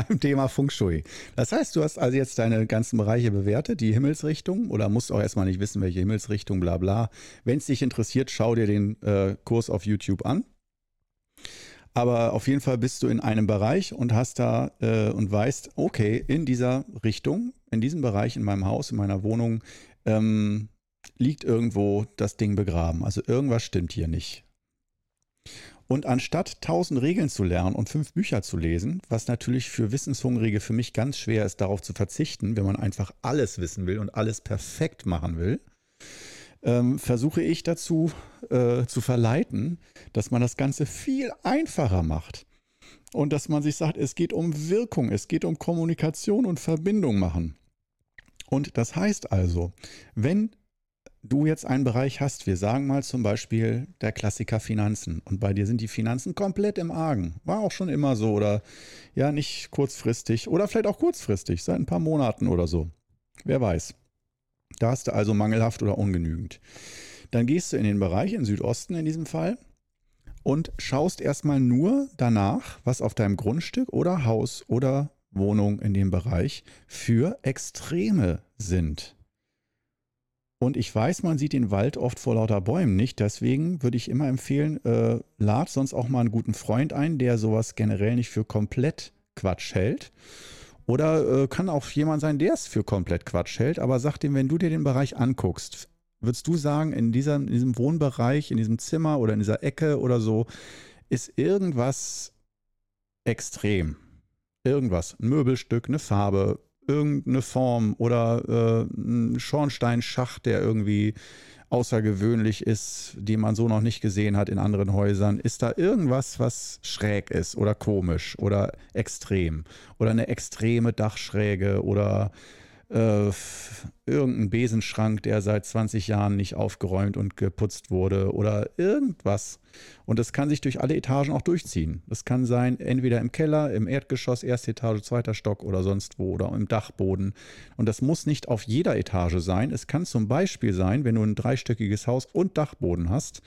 Beim Thema Feng Shui. Das heißt, du hast also jetzt deine ganzen Bereiche bewertet, die Himmelsrichtung, oder musst auch erstmal nicht wissen, welche Himmelsrichtung, bla bla. Wenn es dich interessiert, schau dir den Kurs auf YouTube an. Aber auf jeden Fall bist du in einem Bereich und hast da und weißt, okay, in dieser Richtung, in diesem Bereich, in meinem Haus, in meiner Wohnung, liegt irgendwo das Ding begraben. Also irgendwas stimmt hier nicht. Und anstatt 1000 Regeln zu lernen und 5 Bücher zu lesen, was natürlich für Wissenshungrige für mich ganz schwer ist, darauf zu verzichten, wenn man einfach alles wissen will und alles perfekt machen will, versuche ich dazu zu verleiten, dass man das Ganze viel einfacher macht. Und dass man sich sagt, es geht um Wirkung, es geht um Kommunikation und Verbindung machen. Und das heißt also, wenn du jetzt einen Bereich hast, wir sagen mal zum Beispiel der Klassiker Finanzen, und bei dir sind die Finanzen komplett im Argen, war auch schon immer so, oder ja, nicht kurzfristig oder vielleicht auch kurzfristig, seit ein paar Monaten oder so, wer weiß. Da hast du also mangelhaft oder ungenügend. Dann gehst du in den Bereich, in Südosten in diesem Fall, und schaust erstmal nur danach, was auf deinem Grundstück oder Haus oder Wohnung in dem Bereich für Extreme sind. Und ich weiß, man sieht den Wald oft vor lauter Bäumen nicht. Deswegen würde ich immer empfehlen, lad sonst auch mal einen guten Freund ein, der sowas generell nicht für komplett Quatsch hält. Oder kann auch jemand sein, der es für komplett Quatsch hält. Aber sag dem, wenn du dir den Bereich anguckst, würdest du sagen, in diesem Wohnbereich, in diesem Zimmer oder in dieser Ecke oder so, ist irgendwas extrem. Irgendwas. Ein Möbelstück, eine Farbe, irgendeine Form oder ein Schornsteinschacht, der irgendwie außergewöhnlich ist, den man so noch nicht gesehen hat in anderen Häusern. Ist da irgendwas, was schräg ist oder komisch oder extrem oder eine extreme Dachschräge oder irgendein Besenschrank, der seit 20 Jahren nicht aufgeräumt und geputzt wurde oder irgendwas. Und das kann sich durch alle Etagen auch durchziehen. Das kann sein, entweder im Keller, im Erdgeschoss, erste Etage, zweiter Stock oder sonst wo oder im Dachboden. Und das muss nicht auf jeder Etage sein. Es kann zum Beispiel sein, wenn du ein 3-stöckiges Haus und Dachboden hast,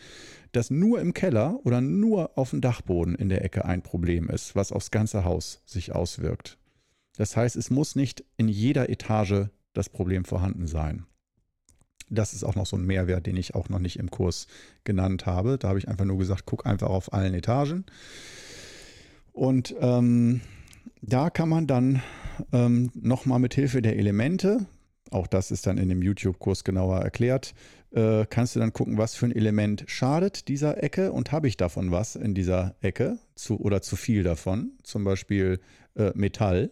dass nur im Keller oder nur auf dem Dachboden in der Ecke ein Problem ist, was aufs ganze Haus sich auswirkt. Das heißt, es muss nicht in jeder Etage das Problem vorhanden sein. Das ist auch noch so ein Mehrwert, den ich auch noch nicht im Kurs genannt habe. Da habe ich einfach nur gesagt, guck einfach auf allen Etagen. Und da kann man dann nochmal mit Hilfe der Elemente, auch das ist dann in dem YouTube-Kurs genauer erklärt, kannst du dann gucken, was für ein Element schadet dieser Ecke und habe ich davon was in dieser Ecke oder zu viel davon, zum Beispiel Metall.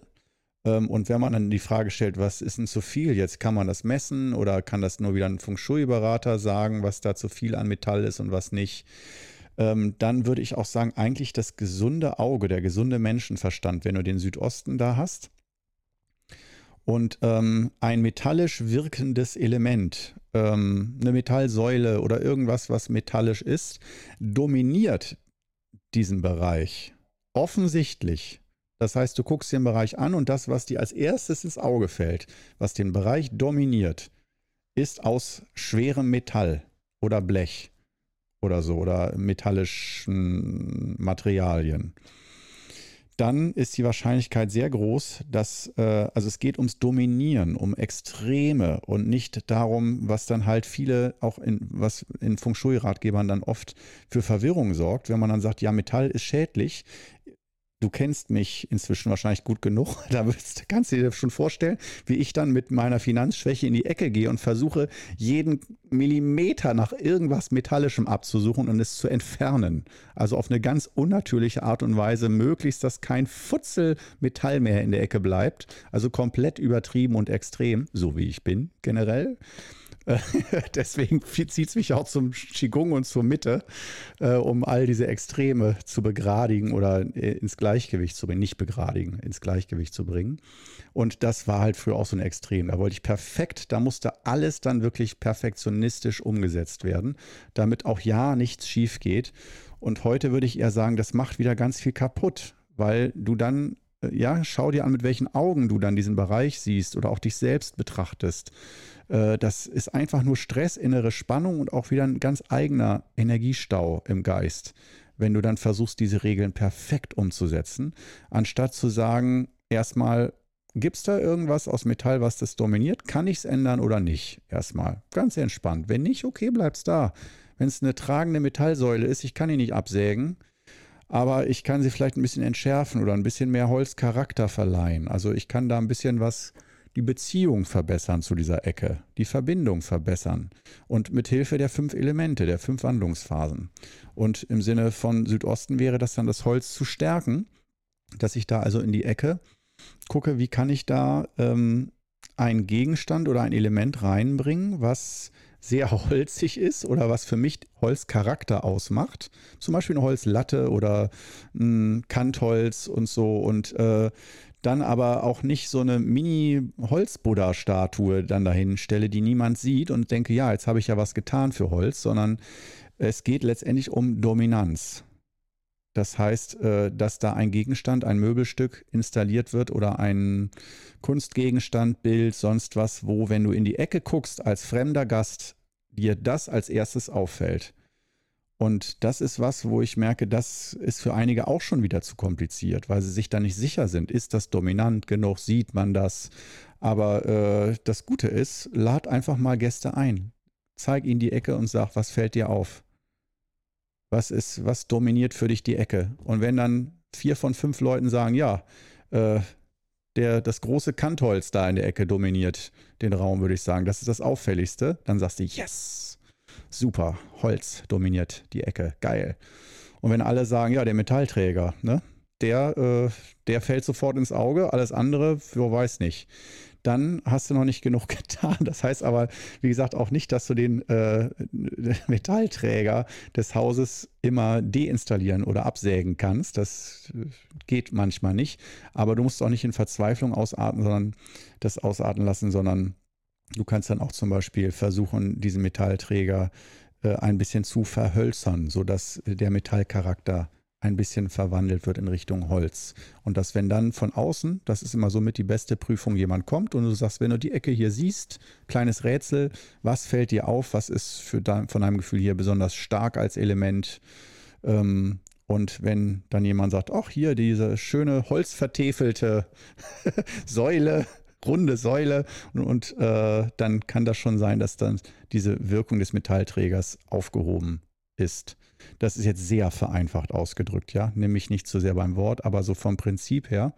Und wenn man dann die Frage stellt, was ist denn zu viel jetzt, kann man das messen oder kann das nur wieder ein Feng Shui-Berater sagen, was da zu viel an Metall ist und was nicht, dann würde ich auch sagen, eigentlich das gesunde Auge, der gesunde Menschenverstand, wenn du den Südosten da hast und ein metallisch wirkendes Element, eine Metallsäule oder irgendwas, was metallisch ist, dominiert diesen Bereich offensichtlich. Das heißt, du guckst dir den Bereich an und das, was dir als erstes ins Auge fällt, was den Bereich dominiert, ist aus schwerem Metall oder Blech oder so oder metallischen Materialien. Dann ist die Wahrscheinlichkeit sehr groß, dass, also es geht ums Dominieren, um Extreme und nicht darum, was dann halt viele, auch was in Feng Shui-Ratgebern dann oft für Verwirrung sorgt, wenn man dann sagt, ja, Metall ist schädlich. Du kennst mich inzwischen wahrscheinlich gut genug, da kannst du dir schon vorstellen, wie ich dann mit meiner Finanzschwäche in die Ecke gehe und versuche, jeden Millimeter nach irgendwas Metallischem abzusuchen und es zu entfernen. Also auf eine ganz unnatürliche Art und Weise, möglichst, dass kein Futzel Metall mehr in der Ecke bleibt. Also komplett übertrieben und extrem, so wie ich bin generell. Deswegen zieht es mich auch zum Qigong und zur Mitte, um all diese Extreme zu begradigen oder ins Gleichgewicht zu bringen, nicht begradigen, ins Gleichgewicht zu bringen. Und das war halt früher auch so ein Extrem. Da wollte ich perfekt, da musste alles dann wirklich perfektionistisch umgesetzt werden, damit auch ja nichts schief geht. Und heute würde ich eher sagen, das macht wieder ganz viel kaputt, weil du dann, ja, schau dir an, mit welchen Augen du dann diesen Bereich siehst oder auch dich selbst betrachtest. Das ist einfach nur Stress, innere Spannung und auch wieder ein ganz eigener Energiestau im Geist, wenn du dann versuchst, diese Regeln perfekt umzusetzen, anstatt zu sagen, erstmal, gibt es da irgendwas aus Metall, was das dominiert? Kann ich es ändern oder nicht? Erstmal ganz entspannt. Wenn nicht, okay, bleibt es da. Wenn es eine tragende Metallsäule ist, ich kann die nicht absägen, aber ich kann sie vielleicht ein bisschen entschärfen oder ein bisschen mehr Holzcharakter verleihen. Also ich kann da ein bisschen was, die Beziehung verbessern zu dieser Ecke, die Verbindung verbessern und mit Hilfe der 5 Elemente, der 5 Wandlungsphasen. Und im Sinne von Südosten wäre das dann, das Holz zu stärken, dass ich da also in die Ecke gucke, wie kann ich da einen Gegenstand oder ein Element reinbringen, was sehr holzig ist oder was für mich Holzcharakter ausmacht. Zum Beispiel eine Holzlatte oder ein Kantholz und so. Und dann aber auch nicht so eine Mini-Holz-Buddha-Statue dann dahin stelle, die niemand sieht und denke, ja, jetzt habe ich ja was getan für Holz, sondern es geht letztendlich um Dominanz. Das heißt, dass da ein Gegenstand, ein Möbelstück installiert wird oder ein Kunstgegenstand, Bild, sonst was, wo, wenn du in die Ecke guckst, als fremder Gast, dir das als erstes auffällt. Und das ist was, wo ich merke, das ist für einige auch schon wieder zu kompliziert, weil sie sich da nicht sicher sind. Ist das dominant genug? Sieht man das? Aber das Gute ist, lad einfach mal Gäste ein. Zeig ihnen die Ecke und sag, was fällt dir auf? Was dominiert für dich die Ecke? Und wenn dann 4 von 5 Leuten sagen, ja, das große Kantholz da in der Ecke dominiert den Raum, würde ich sagen, das ist das Auffälligste, dann sagst du, yes, super, Holz dominiert die Ecke, geil. Und wenn alle sagen, ja, der Metallträger, ne, der fällt sofort ins Auge, alles andere, wer weiß nicht. Dann hast du noch nicht genug getan. Das heißt aber, wie gesagt, auch nicht, dass du den Metallträger des Hauses immer deinstallieren oder absägen kannst. Das geht manchmal nicht. Aber du musst auch nicht in Verzweiflung ausarten, sondern das ausarten lassen, sondern du kannst dann auch zum Beispiel versuchen, diesen Metallträger ein bisschen zu verhölzern, sodass der Metallcharakter ein bisschen verwandelt wird in Richtung Holz. Und dass, wenn dann von außen, das ist immer so mit die beste Prüfung, jemand kommt und du sagst, wenn du die Ecke hier siehst, kleines Rätsel, was fällt dir auf, was ist von deinem Gefühl hier besonders stark als Element? Und wenn dann jemand sagt, ach hier, diese schöne holzvertäfelte Säule, runde Säule, und dann kann das schon sein, dass dann diese Wirkung des Metallträgers aufgehoben ist. Das ist jetzt sehr vereinfacht ausgedrückt, ja. Nimm mich nicht so sehr beim Wort, aber so vom Prinzip her,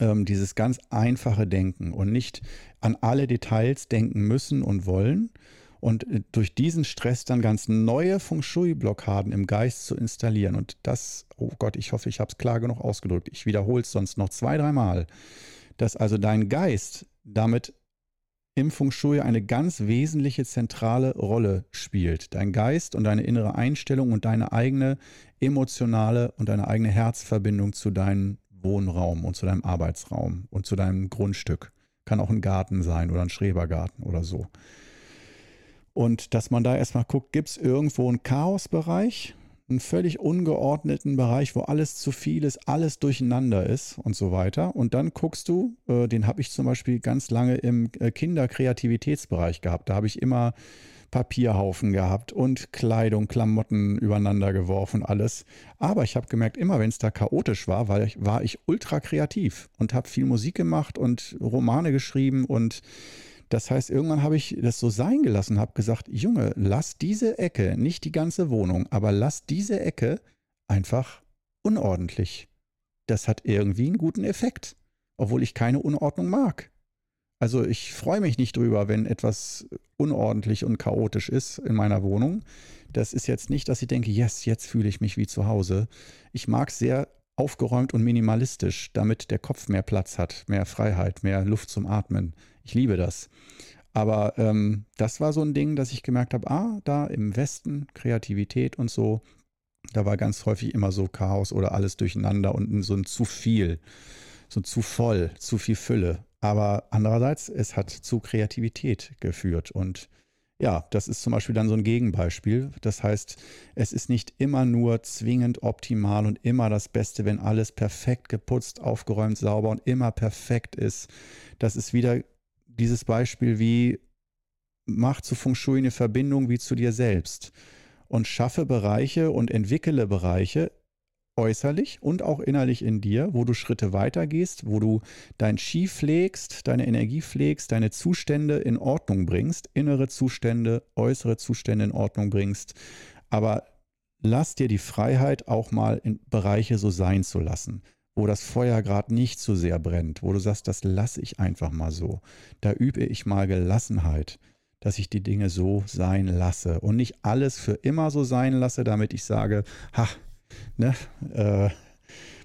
dieses ganz einfache Denken und nicht an alle Details denken müssen und wollen und durch diesen Stress dann ganz neue Feng Shui-Blockaden im Geist zu installieren. Und das, oh Gott, ich hoffe, ich habe es klar genug ausgedrückt. Ich wiederhole es sonst noch 2, 3 Mal, dass also dein Geist damit im Feng Shui eine ganz wesentliche zentrale Rolle spielt. Dein Geist und deine innere Einstellung und deine eigene emotionale und deine eigene Herzverbindung zu deinem Wohnraum und zu deinem Arbeitsraum und zu deinem Grundstück. Kann auch ein Garten sein oder ein Schrebergarten oder so. Und dass man da erstmal guckt, gibt es irgendwo einen Chaosbereich, einen völlig ungeordneten Bereich, wo alles zu viel ist, alles durcheinander ist und so weiter. Und dann guckst du, den habe ich zum Beispiel ganz lange im Kinderkreativitätsbereich gehabt. Da habe ich immer Papierhaufen gehabt und Kleidung, Klamotten übereinander geworfen, alles. Aber ich habe gemerkt, immer wenn es da chaotisch war, war ich ultra kreativ und habe viel Musik gemacht und Romane geschrieben. Und das heißt, irgendwann habe ich das so sein gelassen, habe gesagt, Junge, lass diese Ecke, nicht die ganze Wohnung, aber lass diese Ecke einfach unordentlich. Das hat irgendwie einen guten Effekt, obwohl ich keine Unordnung mag. Also ich freue mich nicht drüber, wenn etwas unordentlich und chaotisch ist in meiner Wohnung. Das ist jetzt nicht, dass ich denke, yes, jetzt fühle ich mich wie zu Hause. Ich mag es sehr aufgeräumt und minimalistisch, damit der Kopf mehr Platz hat, mehr Freiheit, mehr Luft zum Atmen. Ich liebe das. Aber das war so ein Ding, dass ich gemerkt habe, da im Westen, Kreativität und so, da war ganz häufig immer so Chaos oder alles durcheinander und so ein zu viel, so ein zu voll, zu viel Fülle. Aber andererseits, es hat zu Kreativität geführt und ja, das ist zum Beispiel dann so ein Gegenbeispiel. Das heißt, es ist nicht immer nur zwingend optimal und immer das Beste, wenn alles perfekt geputzt, aufgeräumt, sauber und immer perfekt ist. Das ist wieder dieses Beispiel wie, mach zu Feng Shui eine Verbindung wie zu dir selbst und schaffe Bereiche und entwickle Bereiche äußerlich und auch innerlich in dir, wo du Schritte weitergehst, wo du dein Qi pflegst, deine Energie pflegst, deine Zustände in Ordnung bringst, innere Zustände, äußere Zustände in Ordnung bringst. Aber lass dir die Freiheit, auch mal in Bereiche so sein zu lassen, wo das Feuer gerade nicht so sehr brennt, wo du sagst, das lasse ich einfach mal so. Da übe ich mal Gelassenheit, dass ich die Dinge so sein lasse und nicht alles für immer so sein lasse, damit ich sage,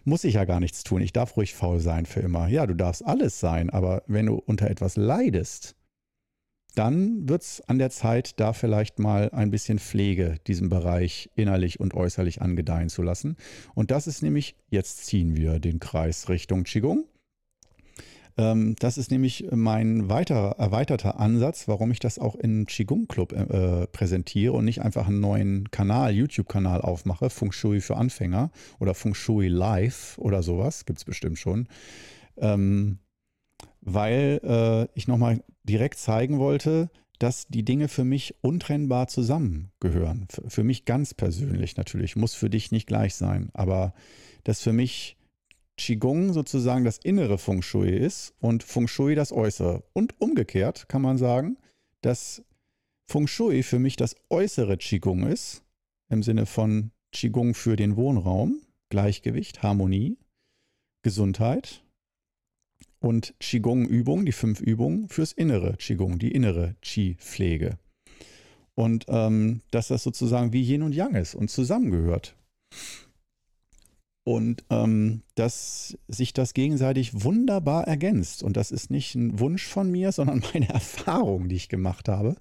muss ich ja gar nichts tun, ich darf ruhig faul sein für immer. Ja, du darfst alles sein, aber wenn du unter etwas leidest, dann wird es an der Zeit, da vielleicht mal ein bisschen Pflege, diesen Bereich innerlich und äußerlich angedeihen zu lassen. Und das ist nämlich, jetzt ziehen wir den Kreis Richtung Qigong. Das ist nämlich mein erweiterter Ansatz, warum ich das auch im Qigong-Club präsentiere und nicht einfach einen neuen Kanal, YouTube-Kanal aufmache, Feng Shui für Anfänger oder Feng Shui Live oder sowas, gibt es bestimmt schon, weil ich nochmal direkt zeigen wollte, dass die Dinge für mich untrennbar zusammengehören. Für mich ganz persönlich natürlich, muss für dich nicht gleich sein, aber das für mich Qigong sozusagen das innere Feng Shui ist und Feng Shui das äußere. Und umgekehrt kann man sagen, dass Feng Shui für mich das äußere Qigong ist, im Sinne von Qigong für den Wohnraum, Gleichgewicht, Harmonie, Gesundheit und Qigong-Übung, die 5 Übungen fürs innere Qigong, die innere Qi-Pflege. Und dass das sozusagen wie Yin und Yang ist und zusammengehört. Und dass sich das gegenseitig wunderbar ergänzt. Und das ist nicht ein Wunsch von mir, sondern meine Erfahrung, die ich gemacht habe,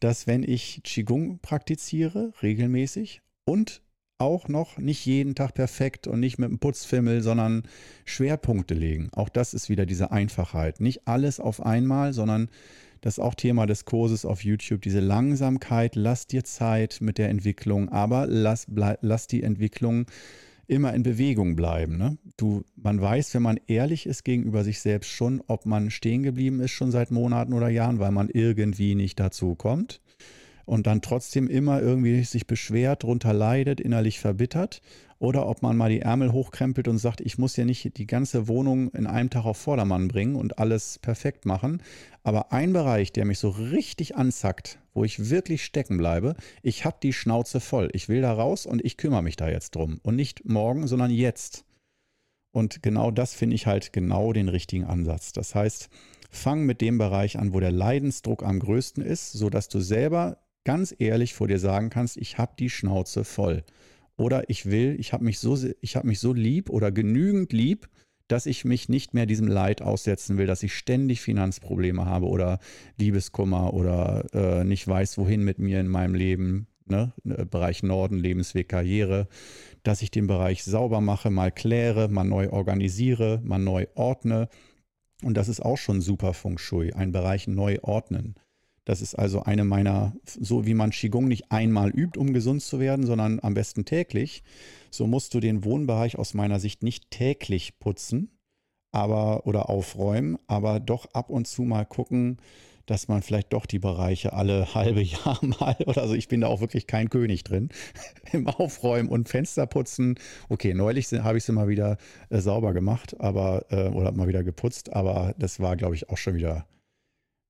dass wenn ich Qigong praktiziere, regelmäßig und auch noch nicht jeden Tag perfekt und nicht mit einem Putzfimmel, sondern Schwerpunkte legen. Auch das ist wieder diese Einfachheit. Nicht alles auf einmal, sondern das ist auch Thema des Kurses auf YouTube, diese Langsamkeit. Lass dir Zeit mit der Entwicklung, aber lass die Entwicklung immer in Bewegung bleiben. Ne? Man weiß, wenn man ehrlich ist gegenüber sich selbst schon, ob man stehen geblieben ist schon seit Monaten oder Jahren, weil man irgendwie nicht dazu kommt und dann trotzdem immer irgendwie sich beschwert, drunter leidet, innerlich verbittert oder ob man mal die Ärmel hochkrempelt und sagt, ich muss ja nicht die ganze Wohnung in einem Tag auf Vordermann bringen und alles perfekt machen, aber ein Bereich, der mich so richtig anzackt, wo ich wirklich stecken bleibe, ich habe die Schnauze voll, ich will da raus und ich kümmere mich da jetzt drum und nicht morgen, sondern jetzt. Und genau das finde ich halt genau den richtigen Ansatz. Das heißt, fang mit dem Bereich an, wo der Leidensdruck am größten ist, sodass du selber ganz ehrlich vor dir sagen kannst, ich habe die Schnauze voll. Oder ich habe mich so lieb oder genügend lieb, dass ich mich nicht mehr diesem Leid aussetzen will, dass ich ständig Finanzprobleme habe oder Liebeskummer oder nicht weiß, wohin mit mir in meinem Leben, ne? Bereich Norden, Lebensweg, Karriere, dass ich den Bereich sauber mache, mal kläre, mal neu organisiere, mal neu ordne. Und das ist auch schon super Feng Shui, einen Bereich neu ordnen. Das ist also eine meiner, so wie man Qigong nicht einmal übt, um gesund zu werden, sondern am besten täglich. So musst du den Wohnbereich aus meiner Sicht nicht täglich putzen oder aufräumen, aber doch ab und zu mal gucken, dass man vielleicht doch die Bereiche alle halbe Jahr mal oder so. Ich bin da auch wirklich kein König drin im Aufräumen und Fensterputzen. Okay, neulich habe ich sie mal wieder sauber gemacht, oder mal wieder geputzt, aber das war, glaube ich, auch schon wieder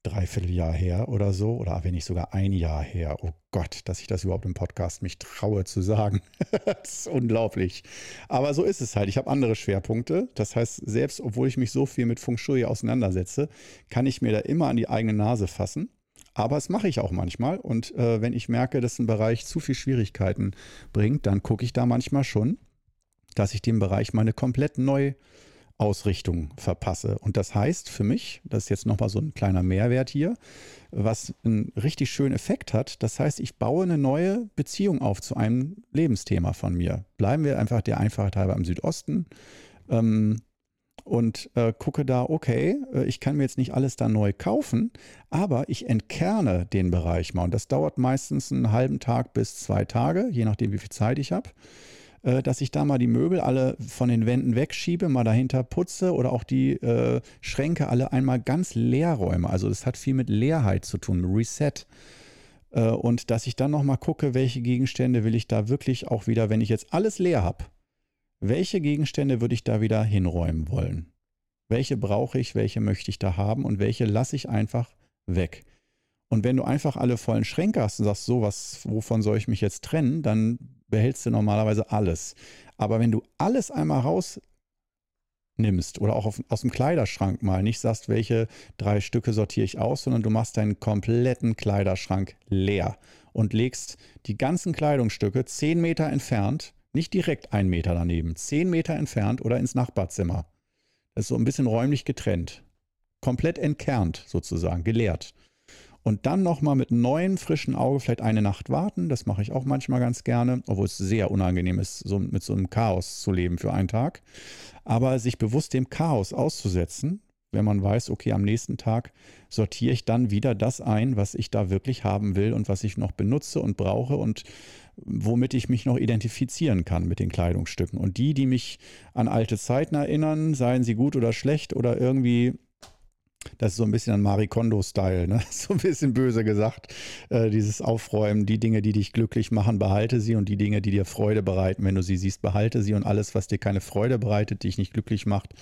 3/4 Jahr her oder so, oder wenn nicht sogar ein Jahr her. Oh Gott, dass ich das überhaupt im Podcast mich traue zu sagen. Das ist unglaublich. Aber so ist es halt. Ich habe andere Schwerpunkte. Das heißt, selbst obwohl ich mich so viel mit Feng Shui auseinandersetze, kann ich mir da immer an die eigene Nase fassen. Aber das mache ich auch manchmal. Und wenn ich merke, dass ein Bereich zu viel Schwierigkeiten bringt, dann gucke ich da manchmal schon, dass ich dem Bereich mal eine komplett neu Ausrichtung verpasse. Und das heißt für mich, das ist jetzt nochmal so ein kleiner Mehrwert hier, was einen richtig schönen Effekt hat. Das heißt, ich baue eine neue Beziehung auf zu einem Lebensthema von mir. Bleiben wir einfach der Einfachheit halber im Südosten und gucke da, okay, ich kann mir jetzt nicht alles da neu kaufen, aber ich entkerne den Bereich mal. Und das dauert meistens einen halben Tag bis 2 Tage, je nachdem, wie viel Zeit ich habe. Dass ich da mal die Möbel alle von den Wänden wegschiebe, mal dahinter putze oder auch die Schränke alle einmal ganz leer räume. Also das hat viel mit Leerheit zu tun, mit Reset. Und dass ich dann nochmal gucke, welche Gegenstände will ich da wirklich auch wieder, wenn ich jetzt alles leer habe, welche Gegenstände würde ich da wieder hinräumen wollen? Welche brauche ich, welche möchte ich da haben und welche lasse ich einfach weg? Und wenn du einfach alle vollen Schränke hast und sagst, so was, wovon soll ich mich jetzt trennen, dann behältst du normalerweise alles. Aber wenn du alles einmal rausnimmst oder auch aus dem Kleiderschrank mal nicht sagst, welche 3 Stücke sortiere ich aus, sondern du machst deinen kompletten Kleiderschrank leer und legst die ganzen Kleidungsstücke 10 Meter entfernt, nicht direkt 1 Meter daneben, 10 Meter entfernt oder ins Nachbarzimmer. Das ist so ein bisschen räumlich getrennt. Komplett entkernt sozusagen, geleert. Und dann nochmal mit neuem, frischen Auge vielleicht eine Nacht warten. Das mache ich auch manchmal ganz gerne, obwohl es sehr unangenehm ist, mit so einem Chaos zu leben für einen Tag. Aber sich bewusst dem Chaos auszusetzen, wenn man weiß, okay, am nächsten Tag sortiere ich dann wieder das ein, was ich da wirklich haben will und was ich noch benutze und brauche und womit ich mich noch identifizieren kann mit den Kleidungsstücken. Und die mich an alte Zeiten erinnern, seien sie gut oder schlecht oder irgendwie... Das ist so ein bisschen ein Marie Kondo-Style, ne? So ein bisschen böse gesagt, dieses Aufräumen, die Dinge, die dich glücklich machen, behalte sie und die Dinge, die dir Freude bereiten, wenn du sie siehst, behalte sie und alles, was dir keine Freude bereitet, dich nicht glücklich macht,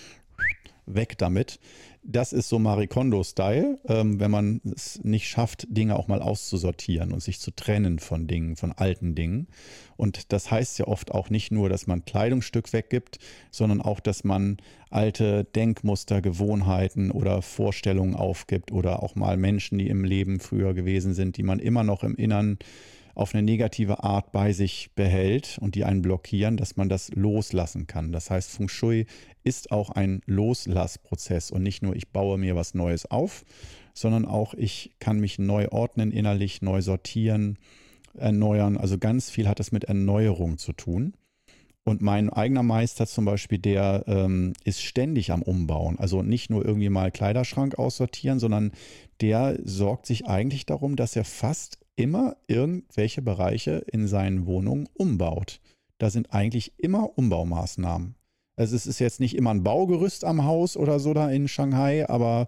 weg damit. Das ist so Marie Kondo-Style, wenn man es nicht schafft, Dinge auch mal auszusortieren und sich zu trennen von Dingen, von alten Dingen. Und das heißt ja oft auch nicht nur, dass man Kleidungsstück weggibt, sondern auch, dass man alte Denkmuster, Gewohnheiten oder Vorstellungen aufgibt oder auch mal Menschen, die im Leben früher gewesen sind, die man immer noch im Innern auf eine negative Art bei sich behält und die einen blockieren, dass man das loslassen kann. Das heißt, Feng Shui ist auch ein Loslassprozess und nicht nur ich baue mir was Neues auf, sondern auch ich kann mich neu ordnen, innerlich neu sortieren, erneuern. Also ganz viel hat es mit Erneuerung zu tun. Und mein eigener Meister zum Beispiel, der ist ständig am Umbauen. Also nicht nur irgendwie mal Kleiderschrank aussortieren, sondern der sorgt sich eigentlich darum, dass er fast immer irgendwelche Bereiche in seinen Wohnungen umbaut. Da sind eigentlich immer Umbaumaßnahmen. Also es ist jetzt nicht immer ein Baugerüst am Haus oder so da in Shanghai, aber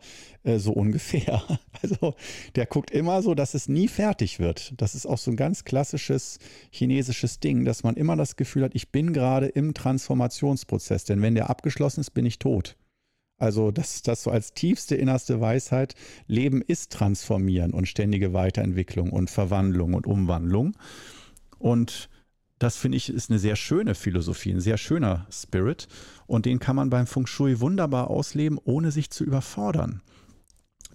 so ungefähr. Also der guckt immer so, dass es nie fertig wird. Das ist auch so ein ganz klassisches chinesisches Ding, dass man immer das Gefühl hat, ich bin gerade im Transformationsprozess, denn wenn der abgeschlossen ist, bin ich tot. Also das so als tiefste, innerste Weisheit, Leben ist Transformieren und ständige Weiterentwicklung und Verwandlung und Umwandlung. Und das finde ich ist eine sehr schöne Philosophie, ein sehr schöner Spirit. Und den kann man beim Feng Shui wunderbar ausleben, ohne sich zu überfordern.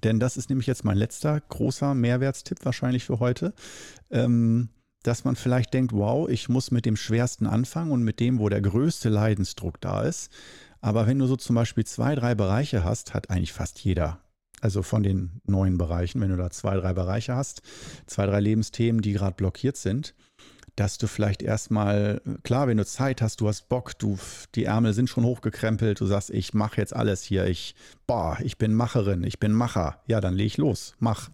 Denn das ist nämlich jetzt mein letzter großer Mehrwertstipp wahrscheinlich für heute. Dass man vielleicht denkt, wow, ich muss mit dem Schwersten anfangen und mit dem, wo der größte Leidensdruck da ist. Aber wenn du so zum Beispiel 2, 3 Bereiche hast, hat eigentlich fast jeder, also von den 9 Bereichen, wenn du da 2, 3 Bereiche hast, 2, 3 Lebensthemen, die gerade blockiert sind, dass du vielleicht erstmal, klar, wenn du Zeit hast, du hast Bock, die Ärmel sind schon hochgekrempelt, du sagst, ich mache jetzt alles hier, ich bin Macherin, ich bin Macher, ja, dann lege ich los, mach.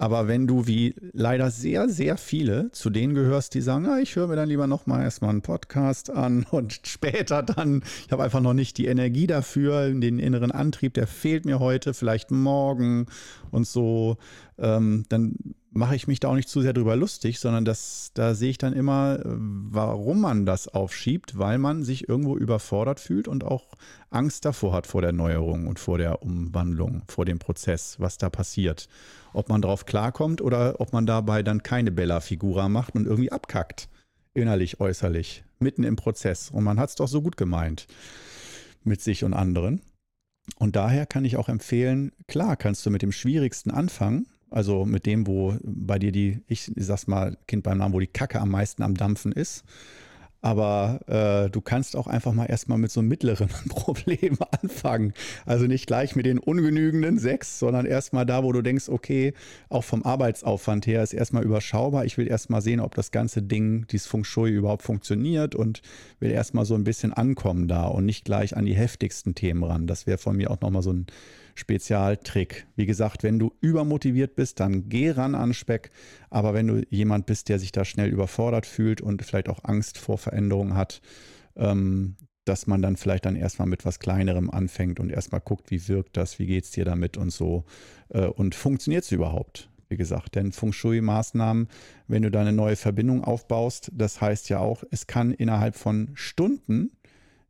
Aber wenn du wie leider sehr, sehr viele zu denen gehörst, die sagen, ich höre mir dann lieber nochmal erstmal einen Podcast an und später dann, ich habe einfach noch nicht die Energie dafür, den inneren Antrieb, der fehlt mir heute, vielleicht morgen und so, dann mache ich mich da auch nicht zu sehr drüber lustig, sondern da sehe ich dann immer, warum man das aufschiebt, weil man sich irgendwo überfordert fühlt und auch Angst davor hat, vor der Neuerung und vor der Umwandlung, vor dem Prozess, was da passiert. Ob man drauf klarkommt oder ob man dabei dann keine Bella Figura macht und irgendwie abkackt, innerlich, äußerlich, mitten im Prozess. Und man hat es doch so gut gemeint mit sich und anderen. Und daher kann ich auch empfehlen, klar kannst du mit dem Schwierigsten anfangen, also mit dem, wo bei dir die, ich sag's mal, Kind beim Namen, wo die Kacke am meisten am Dampfen ist. Aber du kannst auch einfach mal erstmal mit so einem mittleren Problem anfangen. Also nicht gleich mit den ungenügenden 6, sondern erstmal da, wo du denkst, okay, auch vom Arbeitsaufwand her ist erstmal überschaubar. Ich will erstmal sehen, ob das ganze Ding, dieses Feng Shui überhaupt funktioniert, und will erstmal so ein bisschen ankommen da und nicht gleich an die heftigsten Themen ran. Das wäre von mir auch nochmal so ein Spezialtrick. Wie gesagt, wenn du übermotiviert bist, dann geh ran an Speck. Aber wenn du jemand bist, der sich da schnell überfordert fühlt und vielleicht auch Angst vor Veränderungen hat, dass man dann vielleicht dann erstmal mit was Kleinerem anfängt und erstmal guckt, wie wirkt das, wie geht es dir damit und so. Und funktioniert es überhaupt? Wie gesagt, denn Feng Shui-Maßnahmen, wenn du da eine neue Verbindung aufbaust, das heißt ja auch, es kann innerhalb von Stunden,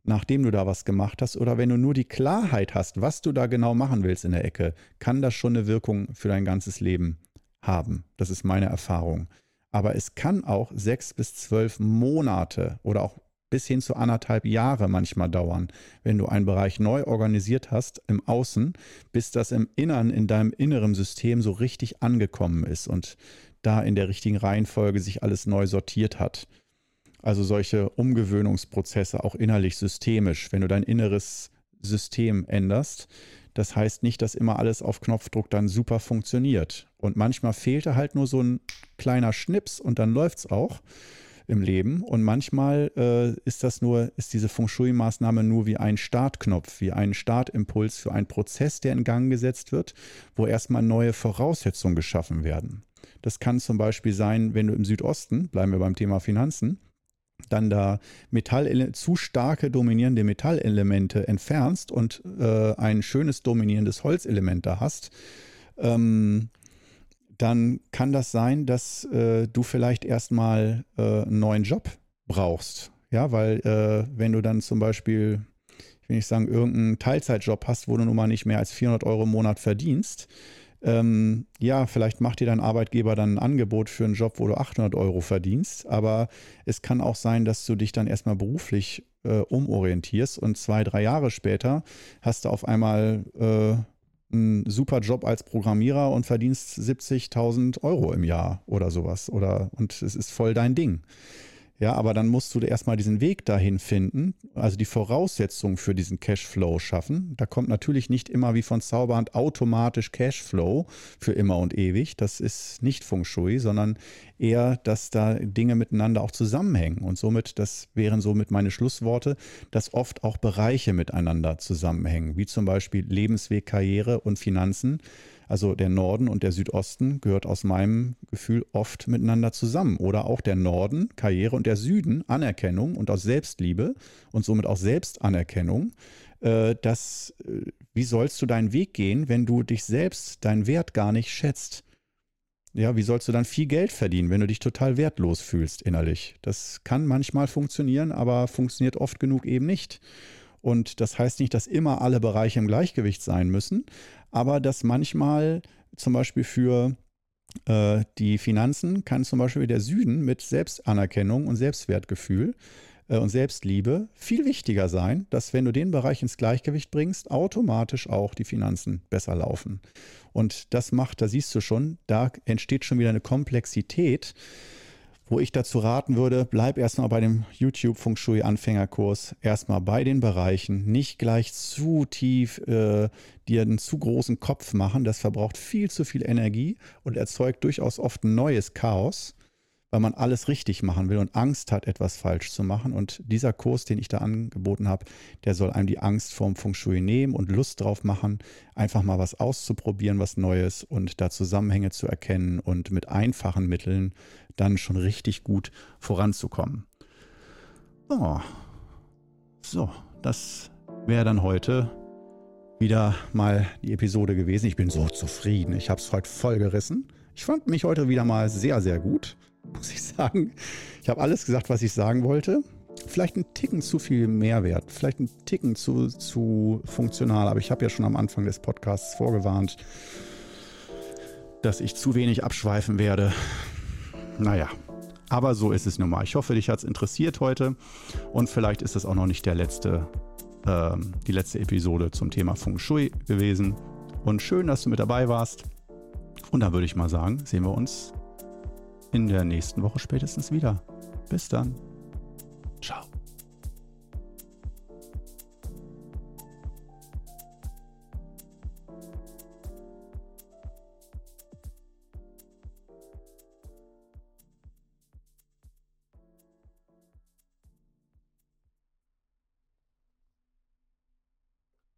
nachdem du da was gemacht hast, oder wenn du nur die Klarheit hast, was du da genau machen willst in der Ecke, kann das schon eine Wirkung für dein ganzes Leben haben. Das ist meine Erfahrung. Aber es kann auch 6 bis 12 Monate oder auch bis hin zu 1,5 Jahre manchmal dauern, wenn du einen Bereich neu organisiert hast im Außen, bis das im Inneren, in deinem inneren System so richtig angekommen ist und da in der richtigen Reihenfolge sich alles neu sortiert hat. Also solche Umgewöhnungsprozesse auch innerlich systemisch, wenn du dein inneres System änderst. Das heißt nicht, dass immer alles auf Knopfdruck dann super funktioniert. Und manchmal fehlte halt nur so ein kleiner Schnips und dann läuft es auch im Leben. Und manchmal ist diese Feng Shui-Maßnahme nur wie ein Startknopf, wie ein Startimpuls für einen Prozess, der in Gang gesetzt wird, wo erstmal neue Voraussetzungen geschaffen werden. Das kann zum Beispiel sein, wenn du im Südosten, bleiben wir beim Thema Finanzen, dann da zu starke dominierende Metallelemente entfernst und ein schönes dominierendes Holzelement da hast, dann kann das sein, dass du vielleicht erstmal einen neuen Job brauchst. Ja, weil wenn du dann zum Beispiel, ich will nicht sagen, irgendeinen Teilzeitjob hast, wo du nun mal nicht mehr als 400 Euro im Monat verdienst, ja, vielleicht macht dir dein Arbeitgeber dann ein Angebot für einen Job, wo du 800 Euro verdienst, aber es kann auch sein, dass du dich dann erstmal beruflich umorientierst und 2-3 Jahre später hast du auf einmal einen super Job als Programmierer und verdienst 70.000 Euro im Jahr oder sowas, und es ist voll dein Ding. Ja, aber dann musst du erstmal diesen Weg dahin finden, also die Voraussetzungen für diesen Cashflow schaffen. Da kommt natürlich nicht immer wie von Zauberhand automatisch Cashflow für immer und ewig. Das ist nicht Feng Shui, sondern eher, dass da Dinge miteinander auch zusammenhängen. Und das wären somit meine Schlussworte, dass oft auch Bereiche miteinander zusammenhängen, wie zum Beispiel Lebensweg, Karriere und Finanzen. Also der Norden und der Südosten gehört aus meinem Gefühl oft miteinander zusammen. Oder auch der Norden, Karriere, und der Süden, Anerkennung und auch Selbstliebe und somit auch Selbstanerkennung. Wie sollst du deinen Weg gehen, wenn du dich selbst, deinen Wert gar nicht schätzt? Ja, wie sollst du dann viel Geld verdienen, wenn du dich total wertlos fühlst innerlich? Das kann manchmal funktionieren, aber funktioniert oft genug eben nicht. Und das heißt nicht, dass immer alle Bereiche im Gleichgewicht sein müssen, aber dass manchmal zum Beispiel für die Finanzen kann zum Beispiel der Süden mit Selbstanerkennung und Selbstwertgefühl und Selbstliebe viel wichtiger sein, dass wenn du den Bereich ins Gleichgewicht bringst, automatisch auch die Finanzen besser laufen. Und das macht, da siehst du schon, da entsteht schon wieder eine Komplexität, wo ich dazu raten würde, bleib erstmal bei dem YouTube Feng Shui Anfängerkurs, erstmal bei den Bereichen, nicht gleich zu tief dir einen zu großen Kopf machen, das verbraucht viel zu viel Energie und erzeugt durchaus oft ein neues Chaos, weil man alles richtig machen will und Angst hat, etwas falsch zu machen. Und dieser Kurs, den ich da angeboten habe, der soll einem die Angst vorm Feng Shui nehmen und Lust drauf machen, einfach mal was auszuprobieren, was Neues, und da Zusammenhänge zu erkennen und mit einfachen Mitteln dann schon richtig gut voranzukommen. Oh. So, das wäre dann heute wieder mal die Episode gewesen. Ich bin so zufrieden. Ich habe es heute voll gerissen. Ich fand mich heute wieder mal sehr, sehr gut, muss ich sagen. Ich habe alles gesagt, was ich sagen wollte. Vielleicht ein Ticken zu viel Mehrwert, vielleicht ein Ticken zu funktional, aber ich habe ja schon am Anfang des Podcasts vorgewarnt, dass ich zu wenig abschweifen werde. Naja, aber so ist es nun mal. Ich hoffe, dich hat es interessiert heute, und vielleicht ist das auch noch nicht die letzte Episode zum Thema Feng Shui gewesen. Und schön, dass du mit dabei warst. Und dann würde ich mal sagen, sehen wir uns in der nächsten Woche spätestens wieder. Bis dann. Ciao.